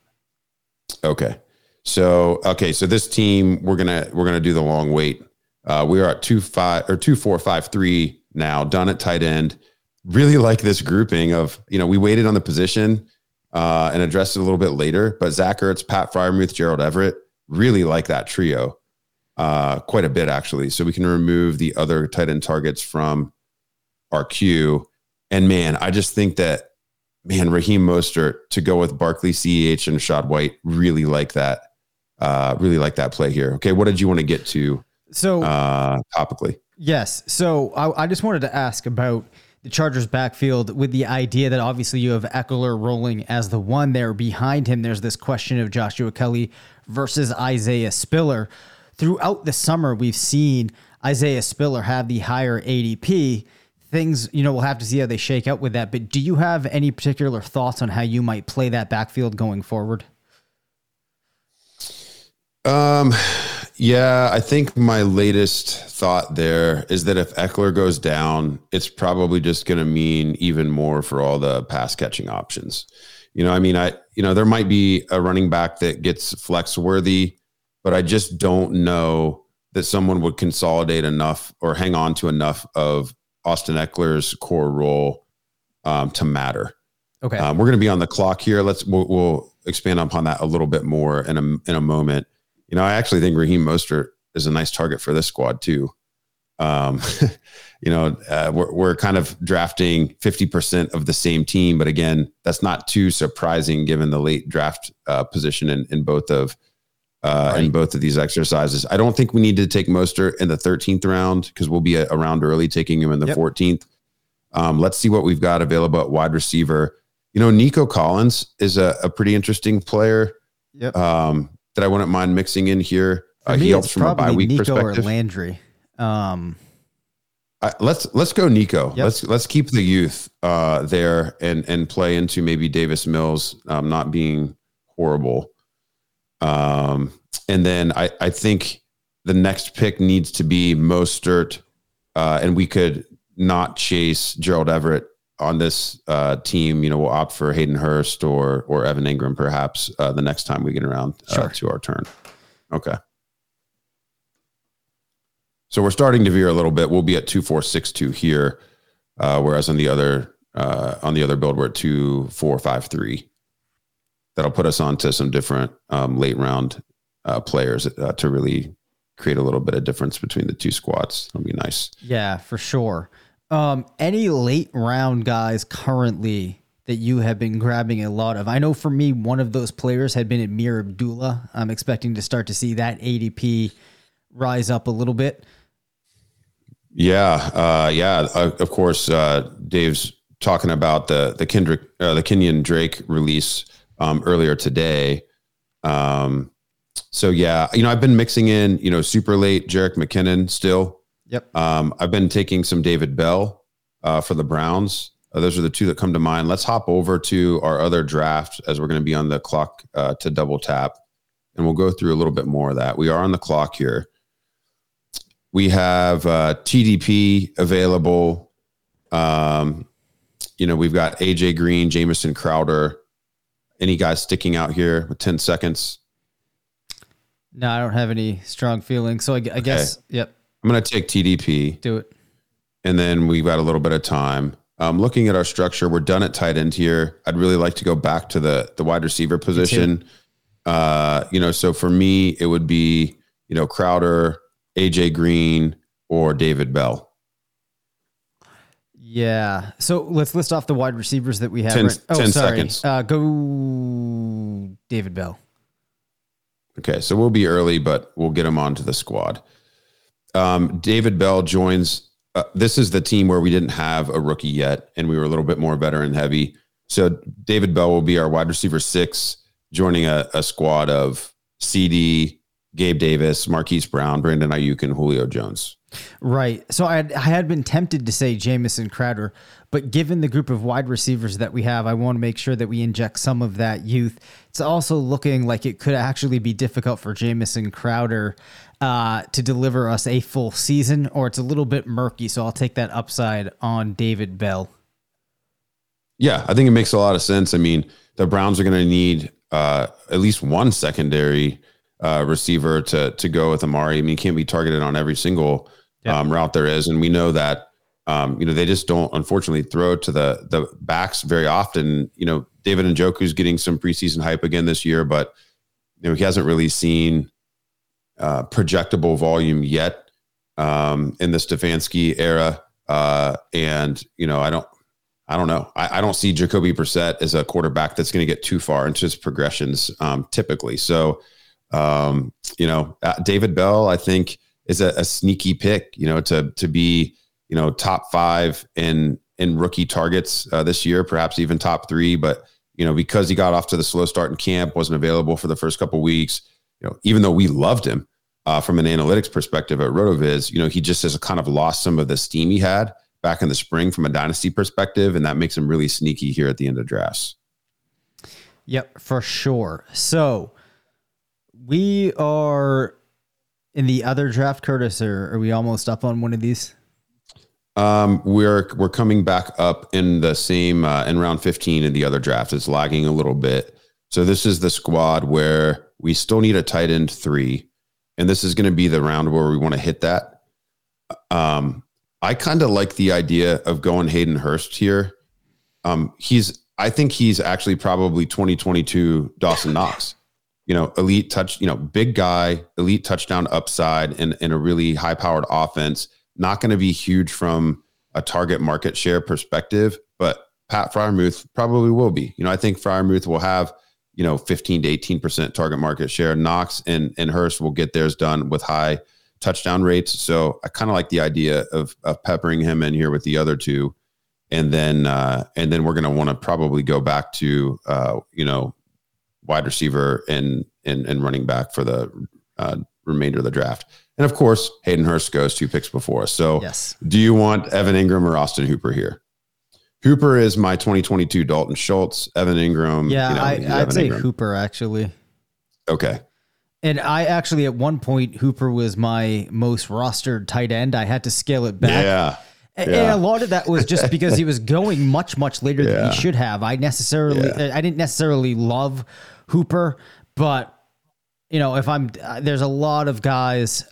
Okay. So this team, we're going to do the long wait. We are at 2-4-5-3 now, done at tight end. Really like this grouping of, we waited on the position and address it a little bit later, but Zach Ertz, Pat Freiermuth, Gerald Everett, really like that trio quite a bit, actually. So we can remove the other tight end targets from our queue. And man, I just think that, Raheem Mostert to go with Barkley, CEH, and Rashad White, really like that play here. Okay, what did you want to get to topically? Yes, so I just wanted to ask about the Chargers backfield, with the idea that obviously you have Eckler rolling as the one there. Behind him, there's this question of Joshua Kelly versus Isaiah Spiller. Throughout the summer, we've seen Isaiah Spiller have the higher ADP. Things, we'll have to see how they shake out with that. But do you have any particular thoughts on how you might play that backfield going forward? Yeah, I think my latest thought there is that if Eckler goes down, it's probably just going to mean even more for all the pass catching options. You know, I mean, there might be a running back that gets flex worthy, but I just don't know that someone would consolidate enough or hang on to enough of Austin Eckler's core role to matter. Okay, we're going to be on the clock here. We'll expand upon that a little bit more in a moment. You know, I actually think Raheem Mostert is a nice target for this squad too. We're kind of drafting 50% of the same team, but again, that's not too surprising given the late draft position in both of these exercises. I don't think we need to take Mostert in the 13th round because we'll be a round early taking him in the 14th. Let's see what we've got available at wide receiver. You know, Nico Collins is a pretty interesting player. Yep. That I wouldn't mind mixing in here. He helps from a bye week Nico perspective. Or Landry. Let's go Nico. Yep. Let's keep the youth there and play into maybe Davis Mills not being horrible. And then I think the next pick needs to be Mostert, and we could not chase Gerald Everett on this team. You know, we'll opt for Hayden Hurst or Evan Engram perhaps the next time we get around to our turn. Okay. So we're starting to veer a little bit. We'll be at 2-4-6-2 here, whereas on the other build we're at 2-4-5-3. That'll put us on to some different late round players to really create a little bit of difference between the two squads. That'll be nice. Yeah, for sure. Any late round guys currently that you have been grabbing a lot of? I know for me, one of those players had been Amir Abdullah. I'm expecting to start to see that ADP rise up a little bit. Yeah. Of course, Dave's talking about the Kenyan Drake release, earlier today. So yeah, you know, I've been mixing in, you know, super late Jerick McKinnon still. Yep. I've been taking some David Bell for the Browns. Those are the two that come to mind. Let's hop over to our other draft as we're going to be on the clock to double tap, and we'll go through a little bit more of that. We are on the clock here. We have TDP available. We've got A.J. Green, Jamison Crowder. Any guys sticking out here with 10 seconds? No, I don't have any strong feelings. So I guess, yep. I'm going to take TDP. Do it. And then we've got a little bit of time. Looking at our structure, we're done at tight end here. I'd really like to go back to the wide receiver position. So for me, it would be, you know, Crowder, AJ Green, or David Bell. Yeah. So let's list off the wide receivers that we have. 10 seconds. Go David Bell. Okay. So we'll be early, but we'll get him onto the squad. David Bell joins. This is the team where we didn't have a rookie yet, and we were a little bit more veteran heavy. So David Bell will be our wide receiver 6, joining a squad of CeeDee, Gabe Davis, Marquise Brown, Brandon Aiyuk, and Julio Jones. Right. So I had been tempted to say Jamison Crowder, but given the group of wide receivers that we have, I want to make sure that we inject some of that youth. It's also looking like it could actually be difficult for Jamison Crowder to deliver us a full season, or it's a little bit murky. So I'll take that upside on David Bell. Yeah, I think it makes a lot of sense. I mean, the Browns are going to need at least one secondary receiver to go with Amari. I mean, he can't be targeted on every single route there is. And we know that, they just don't, unfortunately, throw to the backs very often. You know, David Njoku's getting some preseason hype again this year, but, you know, he hasn't really seen projectable volume yet in the Stefanski era. I don't know. I don't see Jacoby Brissett as a quarterback that's going to get too far into his progressions typically. So, David Bell, I think, is a sneaky pick, you know, to be, you know, top 5 in rookie targets this year, perhaps even top 3. But, you know, because he got off to the slow start in camp, wasn't available for the first couple weeks, you know, even though we loved him from an analytics perspective at RotoViz, you know, he just has kind of lost some of the steam he had back in the spring from a dynasty perspective. And that makes him really sneaky here at the end of drafts. Yep, for sure. So, We are in the other draft, Curtis, or are we almost up on one of these? We're coming back up in the same, in round 15 in the other draft. It's lagging a little bit. So this is the squad where we still need a tight end 3. And this is going to be the round where we want to hit that. I kind of like the idea of going Hayden Hurst here. I think he's actually probably 2022 Dawson Knox, elite touch, big guy, elite touchdown upside and a really high powered offense. Not going to be huge from a target market share perspective, but Pat Freiermuth probably will be. I think Freiermuth will have, 15 to 18% target market share. Knox and Hurst will get theirs done with high touchdown rates. So I kind of like the idea of peppering him in here with the other two. And then we're going to want to probably go back to, wide receiver and running back for the remainder of the draft. And of course, Hayden Hurst goes 2 picks before us. So yes. Do you want Evan Engram or Austin Hooper here? Hooper is my 2022 Dalton Schultz, Evan Engram. Yeah, I'd say Engram. Hooper actually. Okay. And I actually, at one point, Hooper was my most rostered tight end. I had to scale it back. Yeah. And a lot of that was just because he was going much, much later than he should have. I didn't necessarily love Hooper, but there's a lot of guys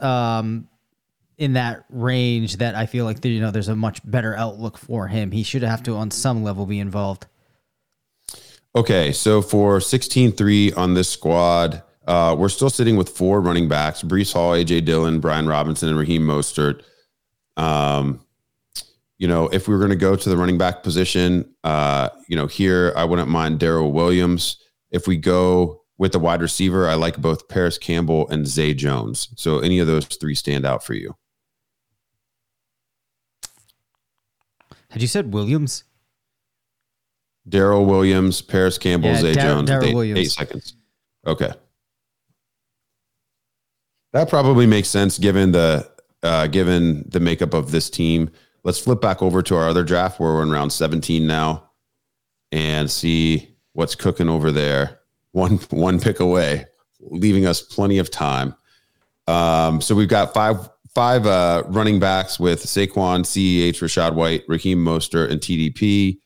in that range that I feel like, there's a much better outlook for him. He should have to, on some level, be involved. Okay. So for 16-3 on this squad, we're still sitting with 4 running backs, Breece Hall, A.J. Dillon, Brian Robinson, and Raheem Mostert. If we were going to go to the running back position, here, I wouldn't mind Darrell Williams. If we go with the wide receiver, I like both Paris Campbell and Zay Jones. So any of those 3 stand out for you? Had you said Williams? Darrell Williams, Paris Campbell, Zay Jones. Darrell Williams. 8 seconds. Okay. That probably makes sense given the makeup of this team. Let's flip back over to our other draft where we're in round 17 now and see what's cooking over there. One pick away, leaving us plenty of time. So we've got five running backs with Saquon, CEH, Rashad White, Raheem Mostert, and TDP.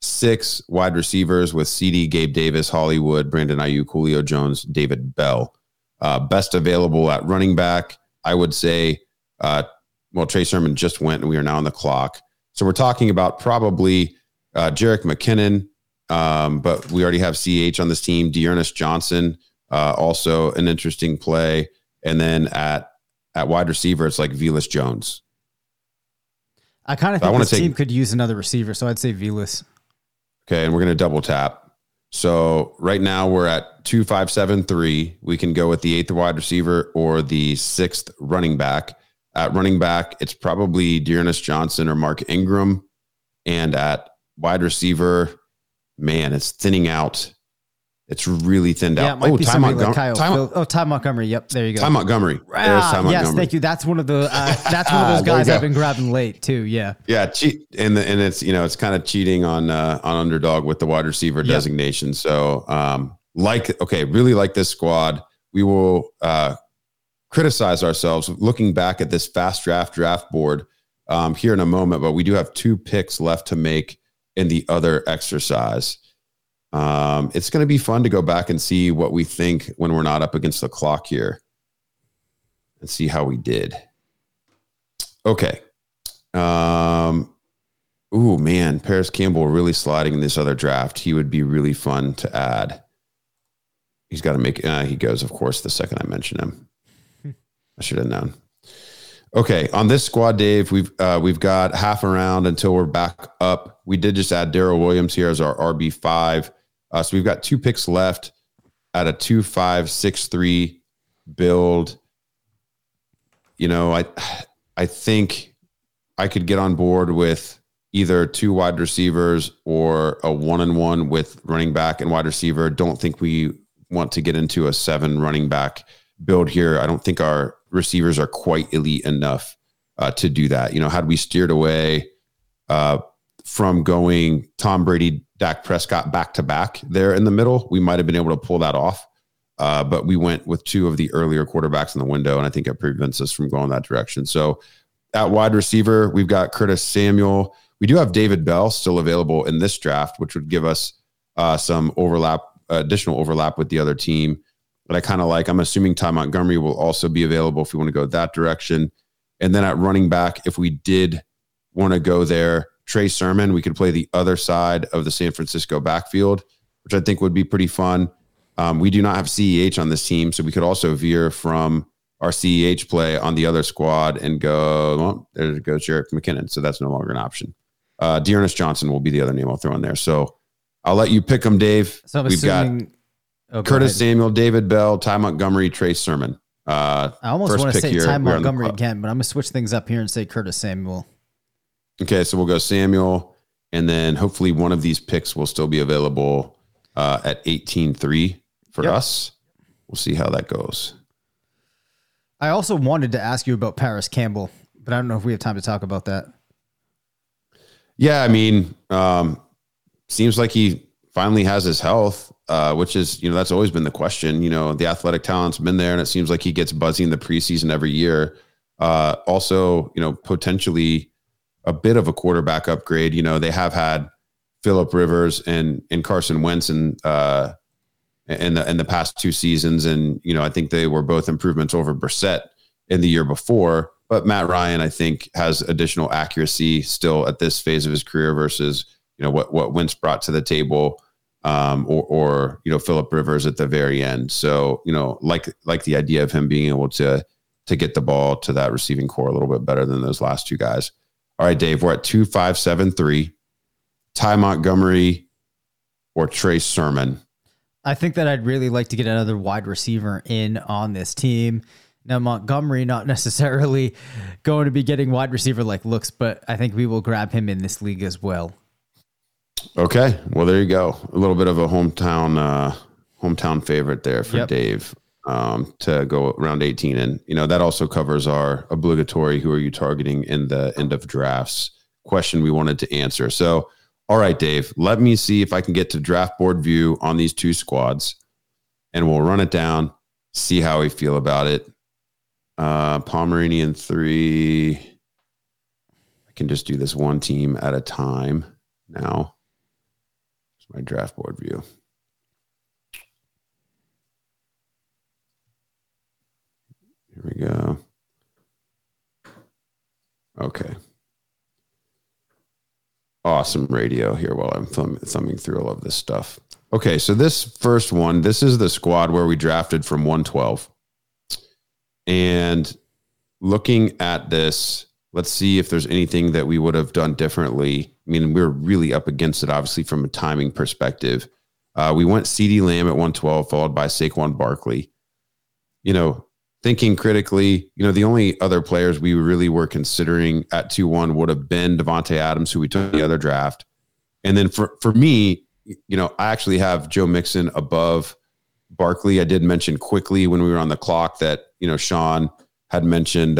6 wide receivers with CeeDee, Gabe Davis, Hollywood, Brandon Aiyuk, Julio Jones, David Bell. Best available at running back, I would say, Trey Sermon just went and we are now on the clock. So we're talking about probably Jerick McKinnon, but we already have CH on this team. Dearness Johnson, also an interesting play. And then at wide receiver, it's like Velus Jones. I kind of think this team could use another receiver, so I'd say Velus. Okay, and we're going to double tap. So right now we're at 2, 5, 7, 3. We can go with the 8th wide receiver or the 6th running back. At running back, it's probably Dearness Johnson or Mark Ingram. And at wide receiver... Man, it's thinning out. It's really thinned out. It might be Ty Montgomery. Like Ty Montgomery. Yep, there you go. Ty Montgomery. Yes, thank you. That's one of the. That's one of those guys I've been grabbing late too. Yeah. Yeah, and it's it's kind of cheating on Underdog with the wide receiver designation. So really like this squad. We will criticize ourselves looking back at this fast draft board here in a moment, but we do have 2 picks left to make. In the other exercise, it's going to be fun to go back and see what we think when we're not up against the clock here and see how we did. Okay. Paris Campbell really sliding in this other draft. He would be really fun to add. He's got to make he goes, of course, the second I mention him. I should have known. Okay, on this squad, Dave, we've got half a round until we're back up. We did just add Darrell Williams here as our RB5. So we've got 2 picks left at a 2-5-6-3 build. I think I could get on board with either 2 wide receivers or a 1-and-1 with running back and wide receiver. Don't think we want to get into a 7 running back build here. I don't think our receivers are quite elite enough to do that. Had we steered away from going Tom Brady, Dak Prescott back to back there in the middle, we might have been able to pull that off. But we went with two of the earlier quarterbacks in the window, and I think it prevents us from going that direction. So at wide receiver, we've got Curtis Samuel. We do have David Bell still available in this draft, which would give us some overlap, additional overlap with the other team. But I kind of like, I'm assuming Ty Montgomery will also be available if we want to go that direction. And then at running back, if we did want to go there, Trey Sermon, we could play the other side of the San Francisco backfield, which I think would be pretty fun. We do not have CEH on this team, so we could also veer from our CEH play on the other squad and go, well, there goes Jerick McKinnon, so that's no longer an option. Dearness Johnson will be the other name I'll throw in there. So I'll let you pick them, Dave. So we've got Curtis Samuel, David Bell, Ty Montgomery, Trey Sermon. I almost want to say Ty Montgomery again, but I'm going to switch things up here and say Curtis Samuel. Okay, so we'll go Samuel, and then hopefully one of these picks will still be available at 18-3 for us. We'll see how that goes. I also wanted to ask you about Paris Campbell, but I don't know if we have time to talk about that. Yeah, I mean, seems like he finally has his health, which is, you know, that's always been the question. You know, the athletic talent's been there, and it seems like he gets buzzy in the preseason every year. Also, you know, potentially a bit of a quarterback upgrade. You know, they have had Phillip Rivers and Carson Wentz in the past two seasons. And, you know, I think they were both improvements over Brissett in the year before, but Matt Ryan, I think, has additional accuracy still at this phase of his career versus, you know, what Wentz brought to the table, or, you know, Phillip Rivers at the very end. So, you know, like the idea of him being able to get the ball to that receiving core a little bit better than those last two guys. All right, Dave, we're at 2, 5, 7, 3. Ty Montgomery or Trey Sermon. I think that I'd really like to get another wide receiver in on this team. Now, Montgomery, not necessarily going to be getting wide receiver like looks, but I think we will grab him in this league as well. Okay. Well, there you go. A little bit of a hometown favorite there for Dave to go round 18. And, you know, that also covers our obligatory, who are you targeting in the end of drafts question we wanted to answer. So, all right, Dave, let me see if I can get to draft board view on these two squads, and we'll run it down, see how we feel about it. Pomeranian 3. I can just do this one team at a time now. It's my draft board view. Here we go. Okay. Awesome radio here while I'm thumbing through all of this stuff. Okay, so this first one, this is the squad where we drafted from 112. And looking at this, let's see if there's anything that we would have done differently. I mean, we're really up against it, obviously, from a timing perspective. We went CeeDee Lamb at 112, followed by Saquon Barkley. You know, thinking critically, you know, the only other players we really were considering at 2-1 would have been Davante Adams, who we took in the other draft. And then for me, you know, I actually have Joe Mixon above Barkley. I did mention quickly when we were on the clock that, you know, Sean had mentioned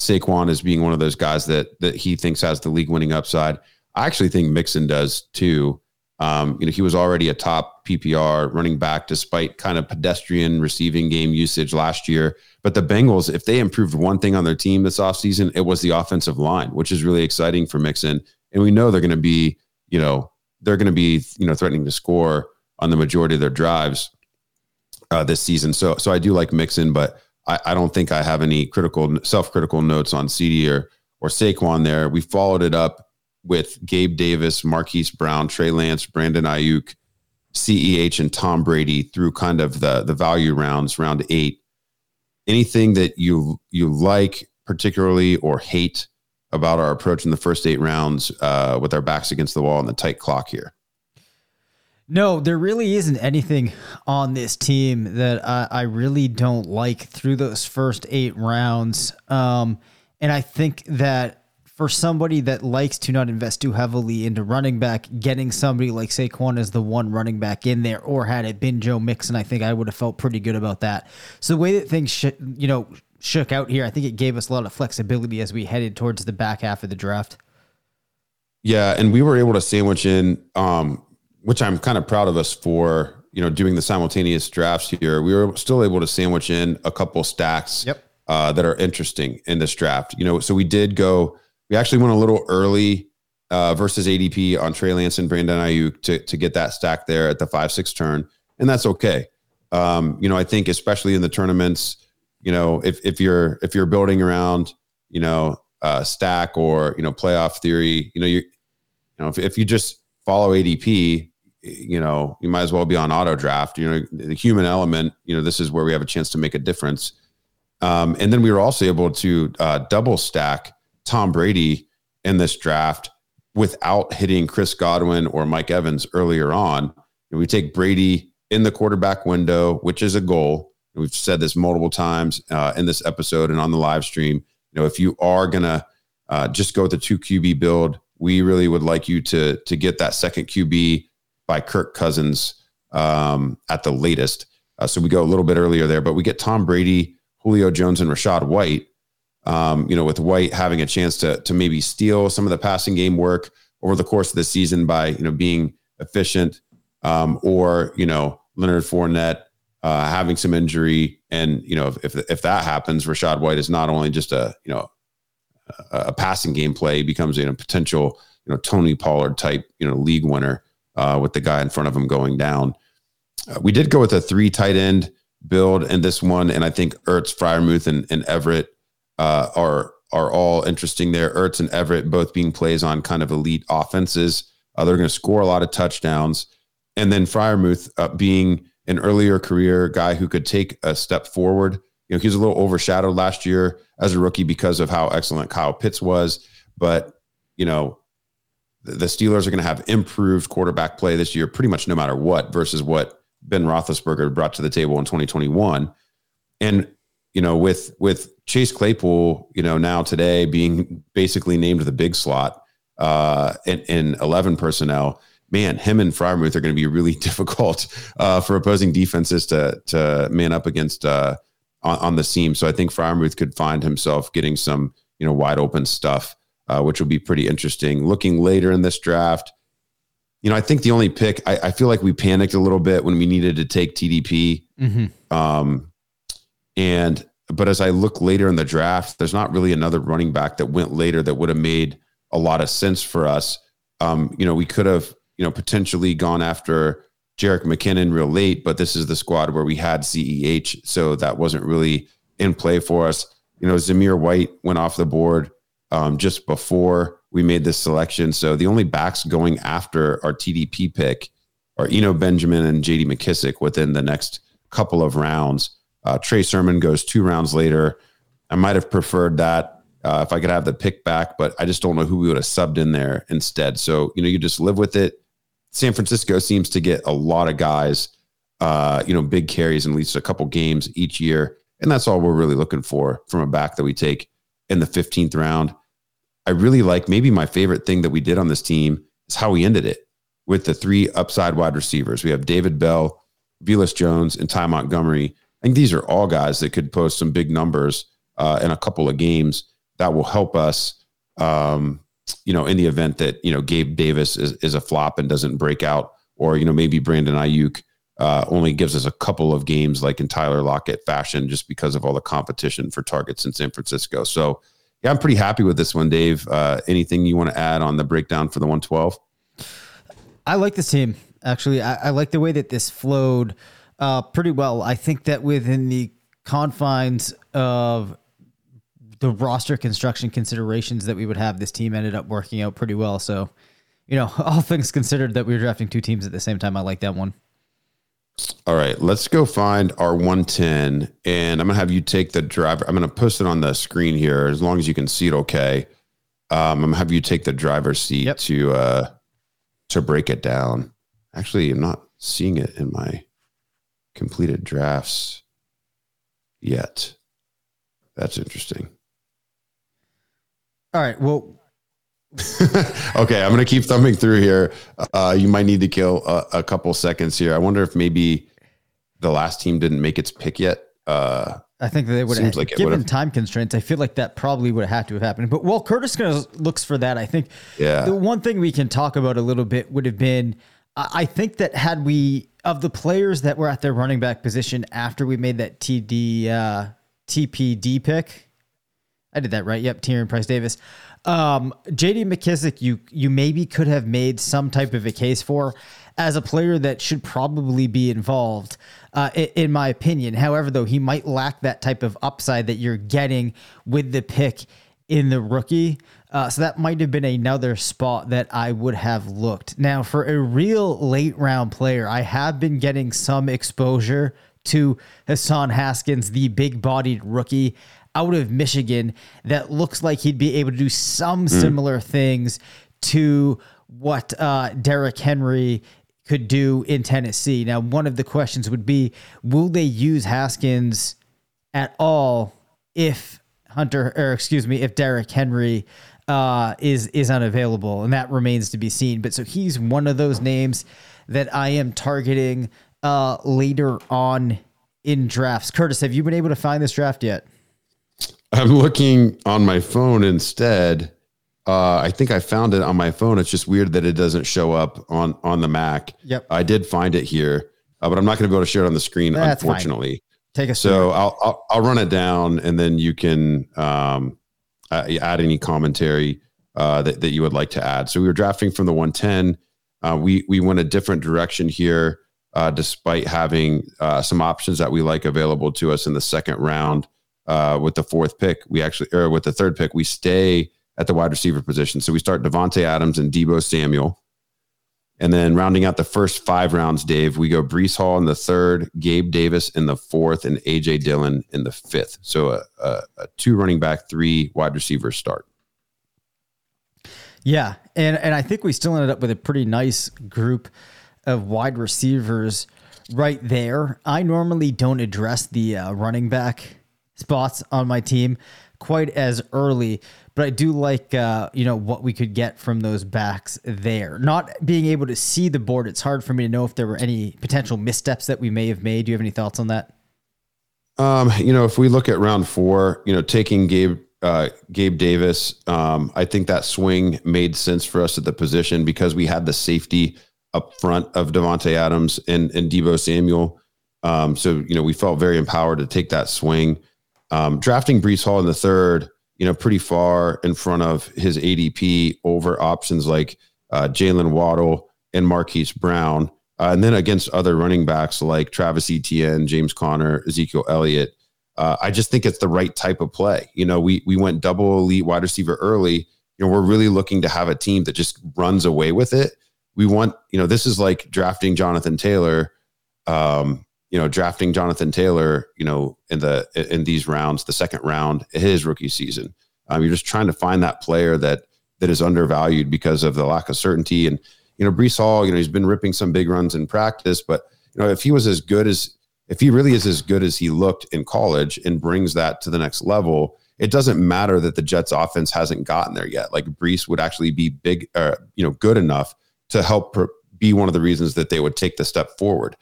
Saquon as being one of those guys that he thinks has the league winning upside. I actually think Mixon does too. You know, he was already a top PPR running back despite kind of pedestrian receiving game usage last year. But the Bengals, if they improved one thing on their team this offseason, it was the offensive line, which is really exciting for Mixon. And we know they're going to be threatening to score on the majority of their drives this season. So I do like Mixon, but I don't think I have any self-critical notes on CeeDee or Saquon there. We followed it up with Gabe Davis, Marquise Brown, Trey Lance, Brandon Aiyuk, CEH, and Tom Brady through kind of the value rounds, round 8. Anything that you like particularly or hate about our approach in the first 8 rounds with our backs against the wall and the tight clock here? No, there really isn't anything on this team that I really don't like through those first 8 rounds. And I think that for somebody that likes to not invest too heavily into running back, getting somebody like Saquon as the one running back in there, or had it been Joe Mixon, I think I would have felt pretty good about that. So the way that things shook out here, I think it gave us a lot of flexibility as we headed towards the back half of the draft. Yeah, and we were able to sandwich in, which I'm kind of proud of us for, you know, doing the simultaneous drafts here, we were still able to sandwich in a couple stacks that are interesting in this draft. You know, so we did go, we actually went a little early versus ADP on Trey Lance and Brandon Aiyuk to get that stack there at the 5-6 turn. And that's okay. You know, I think especially in the tournaments, you know, if you're building around, you know, stack or, you know, playoff theory, you know, if you just follow ADP, you know, you might as well be on auto draft. You know, the human element, you know, this is where we have a chance to make a difference. And then we were also able to double stack Tom Brady in this draft without hitting Chris Godwin or Mike Evans earlier on. And we take Brady in the quarterback window, which is a goal. And we've said this multiple times in this episode and on the live stream. You know, if you are going to just go with the 2 QB build, we really would like you to get that second QB by Kirk Cousins at the latest. So we go a little bit earlier there, but we get Tom Brady, Julio Jones, and Rachaad White, you know, with White having a chance to maybe steal some of the passing game work over the course of the season by, you know, being efficient or, you know, Leonard Fournette having some injury. And, you know, if that happens, Rachaad White is not only just a passing game play, becomes a potential, you know, Tony Pollard type, you know, league winner with the guy in front of him going down. We did go with a 3 tight end build in this one. And I think Ertz, Freiermuth, and Everett are all interesting there. Ertz and Everett both being plays on kind of elite offenses. They're going to score a lot of touchdowns. And then Freiermuth being an earlier career guy who could take a step forward. You know, he was a little overshadowed last year as a rookie because of how excellent Kyle Pitts was. But, you know, the Steelers are going to have improved quarterback play this year, pretty much no matter what, versus what Ben Roethlisberger brought to the table in 2021. And, you know, with Chase Claypool, you know, now today being basically named the big slot in 11 personnel, man, him and Freiermuth are going to be really difficult for opposing defenses to man up against on the seam. So I think Freiermuth could find himself getting some, you know, wide open stuff, which will be pretty interesting. Looking later in this draft, you know, I think the only pick, I feel like we panicked a little bit when we needed to take TDP. Mm-hmm. But as I look later in the draft, there's not really another running back that went later that would have made a lot of sense for us. You know, we could have, you know, potentially gone after Jerick McKinnon real late, but this is the squad where we had CEH, so that wasn't really in play for us. You know, Zamir White went off the board just before we made this selection, so the only backs going after our TDP pick are Eno Benjamin and J.D. McKissic within the next couple of rounds. Trey Sermon goes 2 rounds later. I might have preferred that if I could have the pick back, but I just don't know who we would have subbed in there instead. So, you know, you just live with it. San Francisco seems to get a lot of guys, you know, big carries in at least a couple games each year. And that's all we're really looking for from a back that we take in the 15th round. I really like, maybe my favorite thing that we did on this team is how we ended it with the 3 upside wide receivers. We have David Bell, Velus Jones, and Ty Montgomery. I think these are all guys that could post some big numbers in a couple of games that will help us, you know, in the event that, you know, Gabe Davis is a flop and doesn't break out, or, you know, maybe Brandon Aiyuk only gives us a couple of games like in Tyler Lockett fashion, just because of all the competition for targets in San Francisco. So yeah, I'm pretty happy with this one, Dave. Anything you want to add on the breakdown for the 112? I like this team. Actually, I like the way that this flowed pretty well. I think that within the confines of the roster construction considerations that we would have, this team ended up working out pretty well. So, you know, all things considered that we were drafting 2 teams at the same time, I like that one. All right, let's go find our 110, and I'm going to have you take the driver. I'm going to post it on the screen here. As long as you can see it okay. I'm going to have you take the driver's seat to break it down. Actually, I'm not seeing it in my completed drafts yet. That's interesting. All right. Well, okay. I'm going to keep thumbing through here. You might need to kill a couple seconds here. I wonder if maybe the last team didn't make its pick yet. I think they would have, like, given time constraints. I feel like that probably would have to have happened, but while Curtis looks for that, I think the one thing we can talk about a little bit would have been, I think that had we, of the players that were at their running back position after we made that TPD pick, I did that right. Yep, Tyrion Price Davis. J.D. McKissic, you maybe could have made some type of a case for as a player that should probably be involved, in my opinion. However, though, he might lack that type of upside that you're getting with the pick in the rookie. So that might have been another spot that I would have looked. Now, for a real late round player, I have been getting some exposure to Hassan Haskins, the big-bodied rookie out of Michigan that looks like he'd be able to do some similar things to what Derrick Henry could do in Tennessee. Now, one of the questions would be, will they use Haskins at all if if Derrick Henry is unavailable? And that remains to be seen. But so he's one of those names that I am targeting later on in drafts. Curtis, have you been able to find this draft yet? I'm looking on my phone instead. I think I found it on my phone. It's just weird that it doesn't show up on the Mac. Yep. I did find it here, but I'm not going to be able to share it on the screen, unfortunately. Fine. Take us through. I'll run it down, and then you can add any commentary that you would like to add. So we were drafting from the 110. We went a different direction here, despite having some options that we like available to us in the second round. With the fourth pick, with the third pick, we stay at the wide receiver position. So we start Davante Adams and Debo Samuel. And then rounding out the first five rounds, Dave, we go Breece Hall in the third, Gabe Davis in the fourth, and A.J. Dillon in the fifth. So a two running back, three wide receiver start. Yeah, and I think we still ended up with a pretty nice group of wide receivers right there. I normally don't address the running back spots on my team quite as early, but I do like what we could get from those backs there. Not being able to see the board, it's hard for me to know if there were any potential missteps that we may have made. Do you have any thoughts on that? If we look at round four, taking Gabe Davis, I think that swing made sense for us at the position because we had the safety up front of Davante Adams and Debo Samuel. We felt very empowered to take that swing. Drafting Breece Hall in the third, pretty far in front of his ADP over options like Jaylen Waddle and Marquise Brown, and then against other running backs like Travis Etienne, James Conner, Ezekiel Elliott. I just think it's the right type of play. We went double elite wide receiver early. We're really looking to have a team that just runs away with it. We want, this is like drafting Jonathan Taylor. Drafting Jonathan Taylor, in these rounds, the second round, his rookie season, you're just trying to find that player that is undervalued because of the lack of certainty. And, Breece Hall, he's been ripping some big runs in practice, but if he really is as good as he looked in college and brings that to the next level, it doesn't matter that the Jets offense hasn't gotten there yet. Like Breece would actually be big, good enough to help be one of the reasons that they would take the step forward.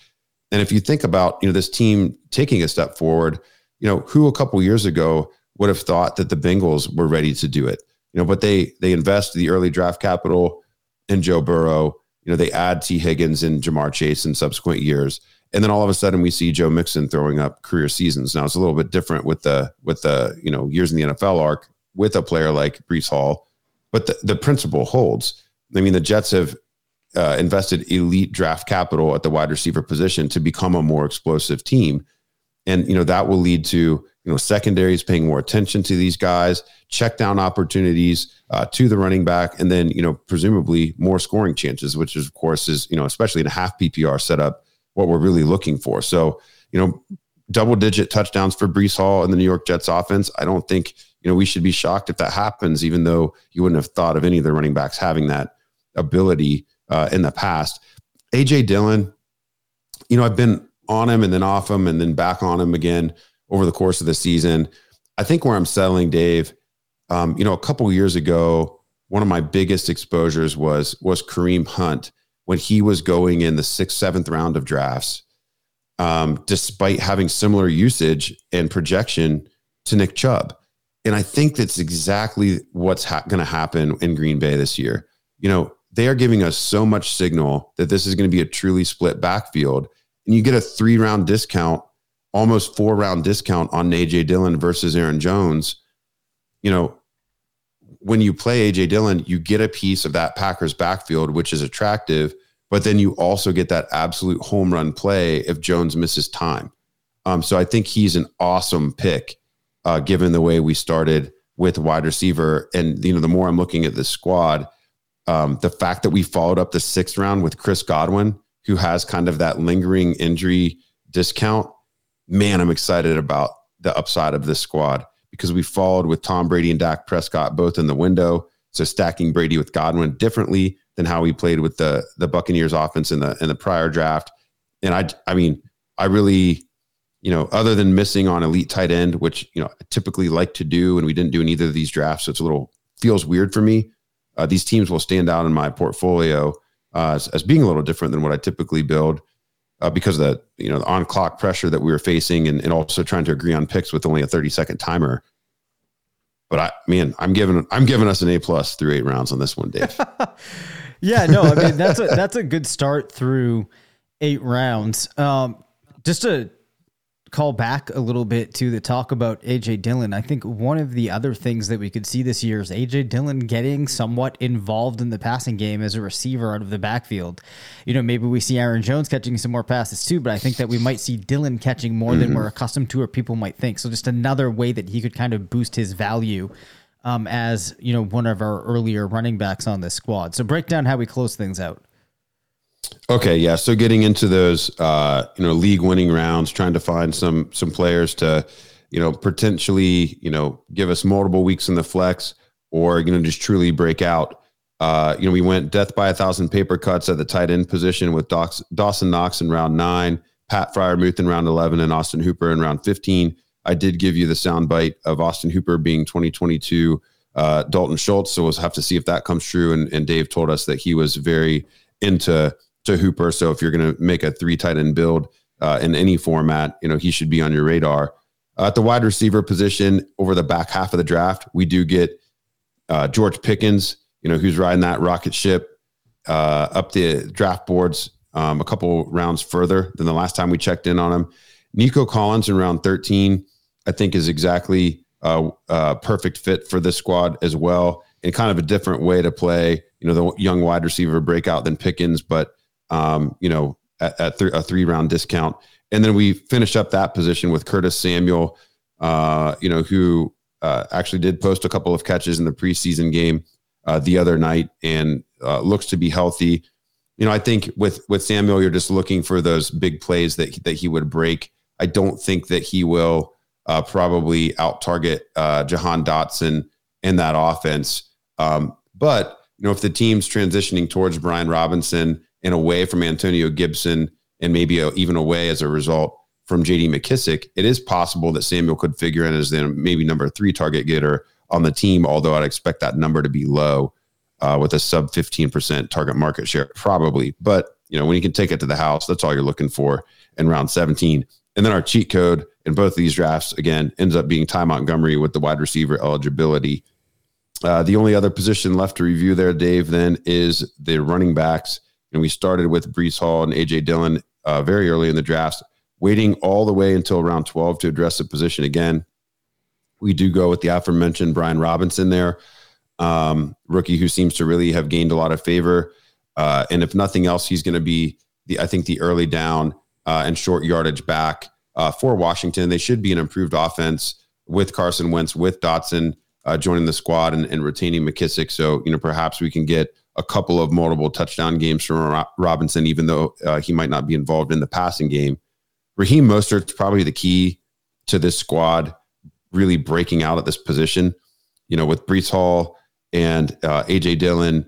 And if you think about, this team taking a step forward, who a couple years ago would have thought that the Bengals were ready to do it? But they invest the early draft capital in Joe Burrow. They add T. Higgins and Jamar Chase in subsequent years. And then all of a sudden we see Joe Mixon throwing up career seasons. Now it's a little bit different with the years in the NFL arc with a player like Breece Hall, but the principle holds. I mean, the Jets have invested elite draft capital at the wide receiver position to become a more explosive team. And, that will lead to, secondaries paying more attention to these guys, check down opportunities to the running back, and then, presumably more scoring chances, which is, of course, especially in a half PPR setup, what we're really looking for. So, double-digit touchdowns for Breece Hall and the New York Jets offense. I don't think, we should be shocked if that happens, even though you wouldn't have thought of any of the running backs having that ability in the past. A.J. Dillon, I've been on him and then off him and then back on him again over the course of the season. I think where I'm settling, Dave, a couple years ago, one of my biggest exposures was Kareem Hunt when he was going in the 6th, 7th round of drafts, despite having similar usage and projection to Nick Chubb. And I think that's exactly what's going to happen in Green Bay this year. they are giving us so much signal that this is going to be a truly split backfield. And you get a 3-round discount, almost 4-round discount on A.J. Dillon versus Aaron Jones. You know, when you play A.J. Dillon, you get a piece of that Packers backfield, which is attractive, but then you also get that absolute home run play if Jones misses time. So I think he's an awesome pick, given the way we started with wide receiver. And, you know, the more I'm looking at this squad, the fact that we followed up the 6th round with Chris Godwin, who has kind of that lingering injury discount, man, I'm excited about the upside of this squad because we followed with Tom Brady and Dak Prescott, both in the window. So stacking Brady with Godwin differently than how he played with the Buccaneers offense in the prior draft. And I really, you know, other than missing on elite tight end, which, you know, I typically like to do, and we didn't do in either of these drafts. So it's a little, feels weird for me. These teams will stand out in my portfolio as being a little different than what I typically build because of the, you know, the on clock pressure that we were facing and also trying to agree on picks with only a 30-second timer. But I'm giving us an A+ through 8 rounds on this one, Dave. Yeah, no, I mean, that's a good start through 8 rounds. Just to call back a little bit to the talk about A.J. Dillon, I think one of the other things that we could see this year is A.J. Dillon getting somewhat involved in the passing game as a receiver out of the backfield. You know, maybe we see Aaron Jones catching some more passes too, but I think that we might see Dillon catching more than we're accustomed to or people might think. So just another way that he could kind of boost his value as, you know, one of our earlier running backs on this squad. So break down how we close things out. Okay, yeah. So getting into those, you know, league-winning rounds, trying to find some players to, you know, potentially, you know, give us multiple weeks in the flex or, you know, just truly break out. You know, we went death by 1,000 paper cuts at the tight end position with Dawson Knox in round 9, Pat Freiermuth in round 11, and Austin Hooper in round 15. I did give you the soundbite of Austin Hooper being 2022 Dalton Schultz, so we'll have to see if that comes true. And Dave told us that he was very into Hooper. So if you're going to make a 3 tight end build in any format, you know, he should be on your radar. At the wide receiver position over the back half of the draft, we do get George Pickens, you know, who's riding that rocket ship up the draft boards a couple rounds further than the last time we checked in on him. Nico Collins in round 13, I think is exactly a perfect fit for this squad as well. And kind of a different way to play, you know, the young wide receiver breakout than Pickens, but you know, at a 3-round discount. And then we finish up that position with Curtis Samuel, you know, who actually did post a couple of catches in the preseason game the other night and looks to be healthy. You know, I think with Samuel, you're just looking for those big plays that he would break. I don't think that he will probably out-target Jahan Dotson in that offense. But, you know, if the team's transitioning towards Brian Robinson and away from Antonio Gibson and maybe even away as a result from J.D. McKissick, it is possible that Samuel could figure in as then maybe number 3 target getter on the team, although I'd expect that number to be low with a sub 15% target market share probably. But, you know, when you can take it to the house, that's all you're looking for in round 17. And then our cheat code in both of these drafts, again, ends up being Ty Montgomery with the wide receiver eligibility. The only other position left to review there, Dave, then is the running backs. And we started with Breece Hall and A.J. Dillon very early in the drafts, waiting all the way until round 12 to address the position again. We do go with the aforementioned Brian Robinson there, rookie who seems to really have gained a lot of favor. And if nothing else, he's going to be, the early down and short yardage back for Washington. They should be an improved offense with Carson Wentz, with Dotson joining the squad and retaining McKissick. So, you know, perhaps we can get a couple of multiple touchdown games from Robinson, even though he might not be involved in the passing game. Raheem Mostert's probably the key to this squad really breaking out at this position. You know, with Breece Hall and A.J. Dillon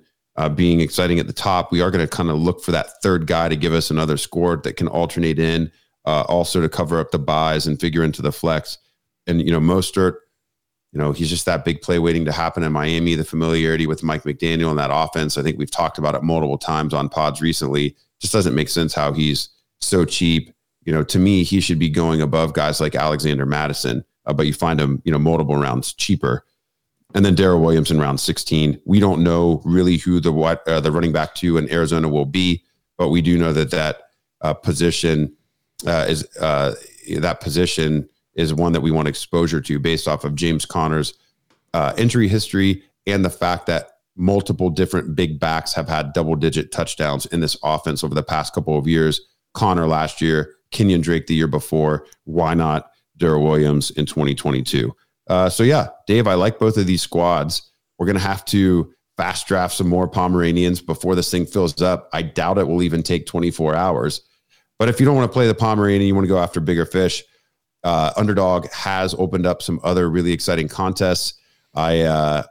being exciting at the top, we are going to kind of look for that third guy to give us another score that can alternate in, also to cover up the buys and figure into the flex. And, you know, Mostert, you know, he's just that big play waiting to happen in Miami. The familiarity with Mike McDaniel and that offense, I think we've talked about it multiple times on pods recently. Just doesn't make sense how he's so cheap. You know, to me, he should be going above guys like Alexander Mattison, but you find him, you know, multiple rounds cheaper. And then Darrell Williams in round 16. We don't know really who the running back two in Arizona will be, but we do know that position is one that we want exposure to based off of James Conner's injury history and the fact that multiple different big backs have had double-digit touchdowns in this offense over the past couple of years. Connor last year, Kenyon Drake the year before. Why not Darrell Williams in 2022? Dave, I like both of these squads. We're going to have to fast draft some more Pomeranians before this thing fills up. I doubt it will even take 24 hours. But if you don't want to play the Pomeranian, you want to go after bigger fish, Underdog has opened up some other really exciting contests. I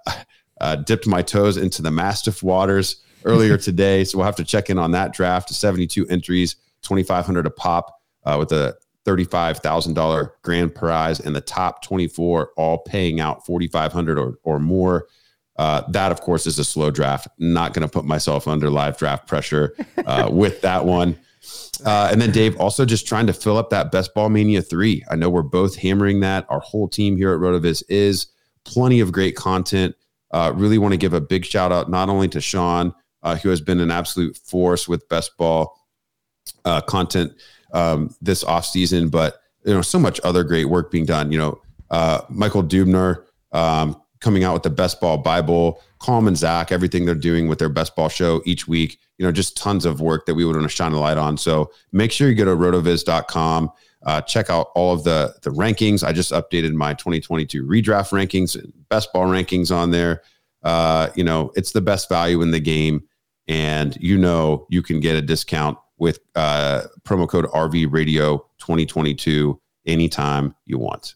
dipped my toes into the Mastiff waters earlier today, so we'll have to check in on that draft. 72 entries, $2,500 a pop with a $35,000 grand prize, and the top 24 all paying out $4,500 or more. That, of course, is a slow draft. Not going to put myself under live draft pressure with that one. And then, Dave, also just trying to fill up that Best Ball Mania 3. I know we're both hammering that. Our whole team here at RotoViz is plenty of great content. Really want to give a big shout out not only to Sean, who has been an absolute force with Best Ball content this offseason, but so much other great work being done. Michael Dubner coming out with the Best Ball Bible, Calm and Zach, everything they're doing with their Best Ball show each week. Just tons of work that we would want to shine a light on. So make sure you go to rotoviz.com. Check out all of the rankings. I just updated my 2022 redraft rankings, Best Ball rankings on there. It's the best value in the game, and you can get a discount with promo code RVRadio2022 anytime you want.